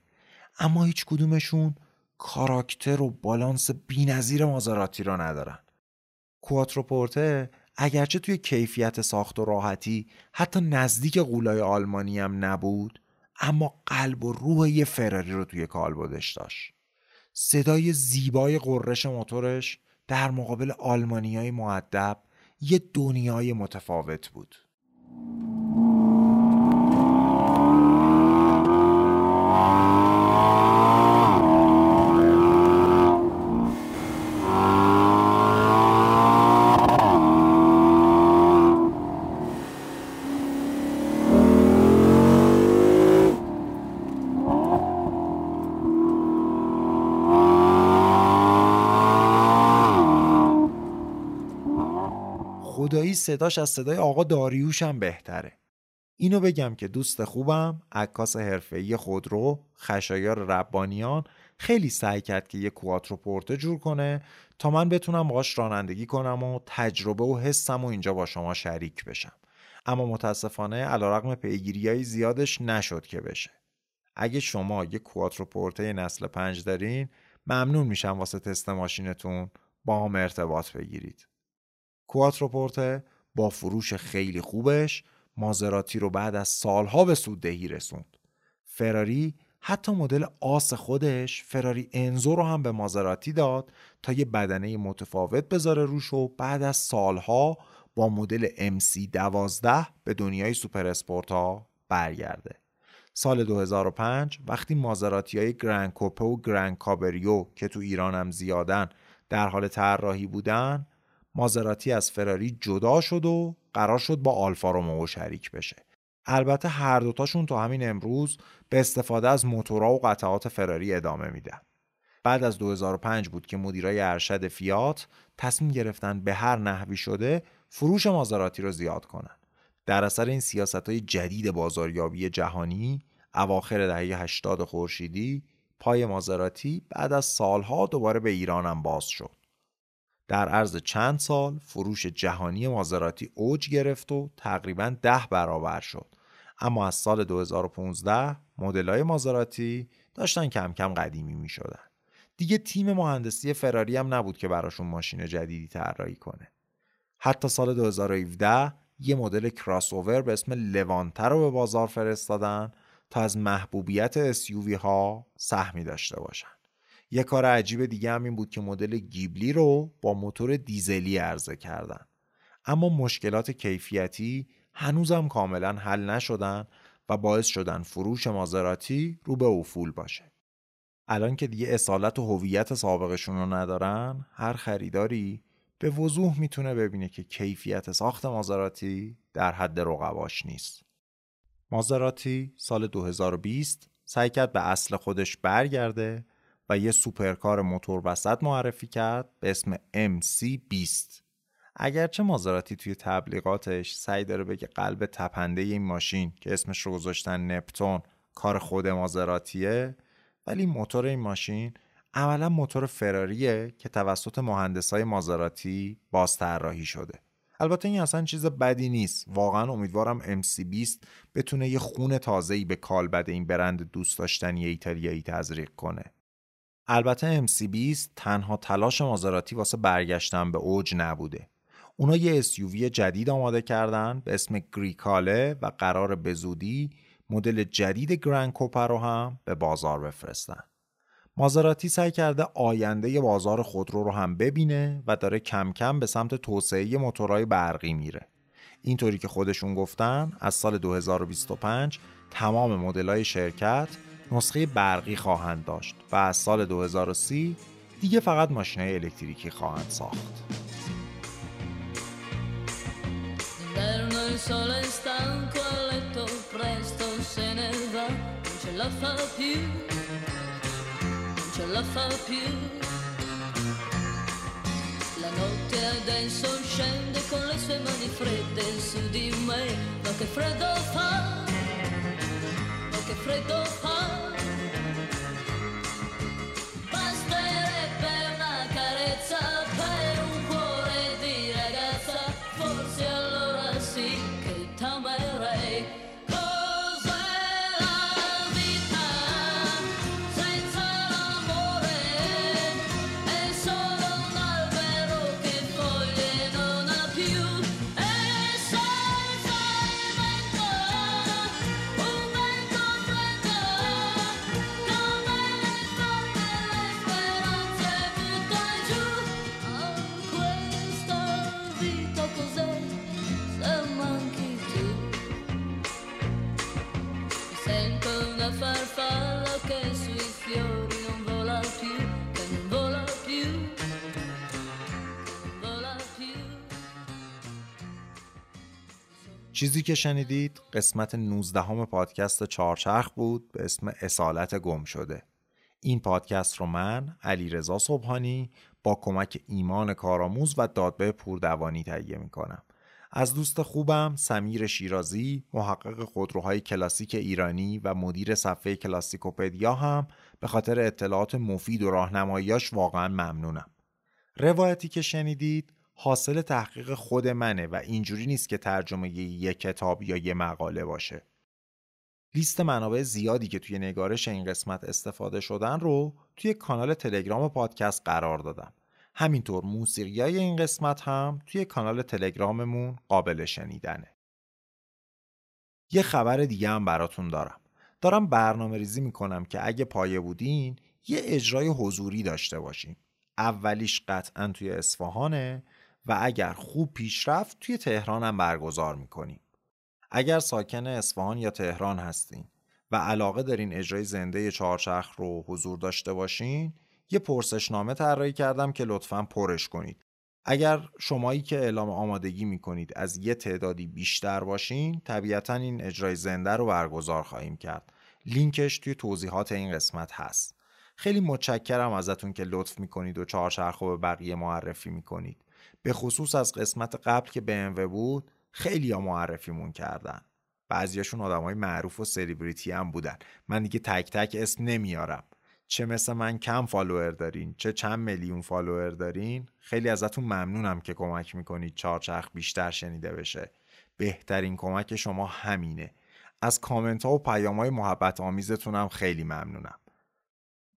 اما هیچ کدومشون کاراکتر و بالانس بی‌نظیر مازراتی را ندارن. کواتروپورته اگرچه توی کیفیت ساخت و راحتی حتی نزدیک قولای آلمانی هم نبود، اما قلب و روح یه فراری رو توی کالبدش داشت. صدای زیبای قررش موتورش در مقابل آلمانیای مؤدب یه دنیای متفاوت بود. خدایی صداش از صدای آقا داریوش هم بهتره. اینو بگم که دوست خوبم عکاس حرفه‌ای خودرو خشایار ربانیان خیلی سعی کرد که یه کواتروپورته جور کنه تا من بتونم باهاش رانندگی کنم و تجربه و حسمو اینجا با شما شریک بشم، اما متاسفانه علیرغم پیگیریای زیادش نشد که بشه. اگه شما یه کواتروپورته نسل پنج دارین ممنون میشم واسه تست ماشینتون با هم ارتباط بگیرید. کواتروپورته با فروش خیلی خوبش مازراتی رو بعد از سالها به سوددهی رسوند. فراری حتی مدل آس خودش فراری انزو رو هم به مازراتی داد تا یه بدنه متفاوت بذاره روش و بعد از سالها با مدل ام سی دوازده به دنیای سوپر اسپورت ها برگرده. سال دو هزار و پنج وقتی مازراتی های گرند کوپه و گرند کابریو که تو ایران هم زیادن در حال طراحی بودن، مازراتی از فراری جدا شد و قرار شد با آلفا رومئو شریک بشه. البته هر دوتاشون تا همین امروز به استفاده از موتورها و قطعات فراری ادامه میدن. بعد از دو هزار و پنج بود که مدیرای ارشد فیات تصمیم گرفتن به هر نحوی شده فروش مازراتی رو زیاد کنن. در اثر این سیاست‌های جدید بازاریابی جهانی اواخر دهه هشتاد خورشیدی پای مازراتی بعد از سالها دوباره به ایران هم باز شد. در عرض چند سال فروش جهانی مازراتی اوج گرفت و تقریباً ده برابر شد، اما از سال دو هزار و پانزده مدل‌های مازراتی داشتن کم کم قدیمی می شدن. دیگه تیم مهندسی فراری هم نبود که براشون ماشین جدیدی طراحی کنه. حتی سال دو هزار و هفده یه مدل کراسوور به اسم لوانته رو به بازار فرستادن تا از محبوبیت اس یو وی ها سهمی داشته باشن. یک کار عجیب دیگه هم این بود که مدل گیبلی رو با موتور دیزلی عرضه کردن، اما مشکلات کیفیتی هنوزم کاملا حل نشدن و باعث شدن فروش مازراتی رو به افول باشه. الان که دیگه اصالت و هویت سابقشون رو ندارن، هر خریداری به وضوح میتونه ببینه که کیفیت ساخت مازراتی در حد رقباش نیست. مازراتی سال دو هزار و بیست سعی کرد به اصل خودش برگرده و یه سوپرکار موتور وسط معرفی کرد به اسم ام سی بیست. اگرچه مازراتی توی تبلیغاتش سعی داره بگه قلب تپنده این ماشین که اسمش رو گذاشتن نپتون کار خود مازراتیه، ولی موتور این ماشین عملا موتور فراریه که توسط مهندسای مازراتی باز طراحی شده. البته این اصلا چیز بدی نیست. واقعا امیدوارم ام سی بیست بتونه یه خون تازه‌ای به کالبد این برند دوست داشتنی ایتالیایی تزریق کنه. البته ام سی بیست تنها تلاش مازراتی واسه برگشتن به اوج نبوده. اونا یه اس یو وی جدید آماده کردن به اسم گریکاله و قرار به زودی مدل جدید گرند کوپه رو هم به بازار بفرستن. مازراتی سعی کرده آینده بازار خودرو رو هم ببینه و داره کم کم به سمت توسعه موتورهای برقی میره. اینطوری که خودشون گفتن از سال دو هزار و بیست و پنج تمام مدل‌های شرکت نسخه برقی خواهند داشت و از سال دو هزار و سی دیگه فقط ماشین‌های الکتریکی خواهند ساخت. notte adesso scende con le sue mani fredde su di me. Ma che freddo fa, ma che freddo fa. Basterebbe una carezza per un cuore di ragazza, forse allora sì che t'amerei. Cos'è la vita senza l'amore? È solo un albero che foglie non ha più, e senza il vento, un vento freddo come le storie, le speranze butta giù. Oh, questa vita cos'è se manchi tu? Sento una farfalla che sui fiori non vola più, che non vola più, che non vola più. چیزی که شنیدید قسمت نوزدهم پادکست چهارچرخ بود به اسم اصالت گم شده. این پادکست رو من علیرضا صبحانی با کمک ایمان کارآموز و دادبه پوردوانی تهیه می‌کنم. از دوست خوبم سمیر شیرازی، محقق خودروهای کلاسیک ایرانی و مدیر صفحه کلاسیکوپدیا هم به خاطر اطلاعات مفید و راهنمایی‌هاش واقعا ممنونم. روایتی که شنیدید حاصل تحقیق خود منه و اینجوری نیست که ترجمه یک کتاب یا یک مقاله باشه. لیست منابع زیادی که توی نگارش این قسمت استفاده شدن رو توی کانال تلگرام پادکست قرار دادم. همینطور موسیقیای این قسمت هم توی کانال تلگراممون قابل شنیدنه. یه خبر دیگه هم براتون دارم. دارم برنامه ریزی میکنم که اگه پایه بودین یه اجرای حضوری داشته باشیم. اولیش قطعاً توی اصفهانه و اگر خوب پیش رفت توی تهران هم برگزار میکنیم. اگر ساکن اصفهان یا تهران هستین و علاقه دارین اجرای زنده چهارچرخ رو حضور داشته باشین، یه پرسشنامه طراحی کردم که لطفاً پرش کنید. اگر شمایی که اعلام آمادگی میکنید از یه تعدادی بیشتر باشین، طبیعتاً این اجرای زنده رو برگزار خواهیم کرد. لینکش توی توضیحات این قسمت هست. خیلی متشکرم ازتون که لطف میکنید و چهارچرخ رو به بقیه معرفی میکنید. به خصوص از قسمت قبل که بی ام دبلیو بود، خیلی ها معرفیمون کردن. بعضیاشون آدمای معروف و سلبریتی هم بودن. من دیگه تک تک اسم نمیارم. چه مثل من کم فالوور دارین، چه چند میلیون فالوور دارین، خیلی ازتون ممنونم که کمک میکنید چهارچرخ بیشتر شنیده بشه. بهترین کمک شما همینه. از کامنت ها و پیام های محبت آمیزتونم خیلی ممنونم.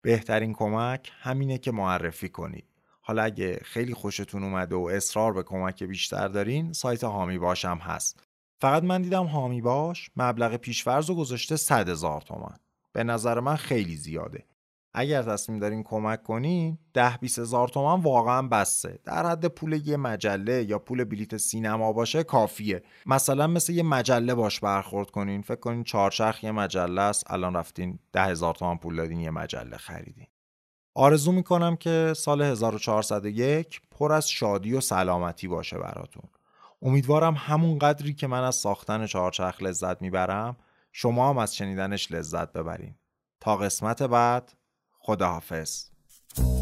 بهترین کمک همینه که معرفی کنید. حالا اگه خیلی خوشتون اومده و اصرار به کمک بیشتر دارین، سایت حامی باش هم هست. فقط من دیدم حامی باش مبلغ پیش‌فرض رو گذاشته صد هزار تومان. به نظر من خیلی زیاده. اگر تصمیم دارین کمک کنین، ده بیست هزار تومان واقعا بسه. در حد پول یه مجله یا پول بلیت سینما باشه کافیه. مثلا مثل یه مجله باش برخورد کنین. فکر کنین چهارچرخ یه مجله است، الان رفتین ده هزار تومان پول دادین یه مجله خریدین. آرزو میکنم که سال هزار و چهارصد و یک پر از شادی و سلامتی باشه براتون. امیدوارم همون قدری که من از ساختن چهارچرخ لذت میبرم، شما هم از شنیدنش لذت ببرین. تا قسمت بعد، خداحافظ.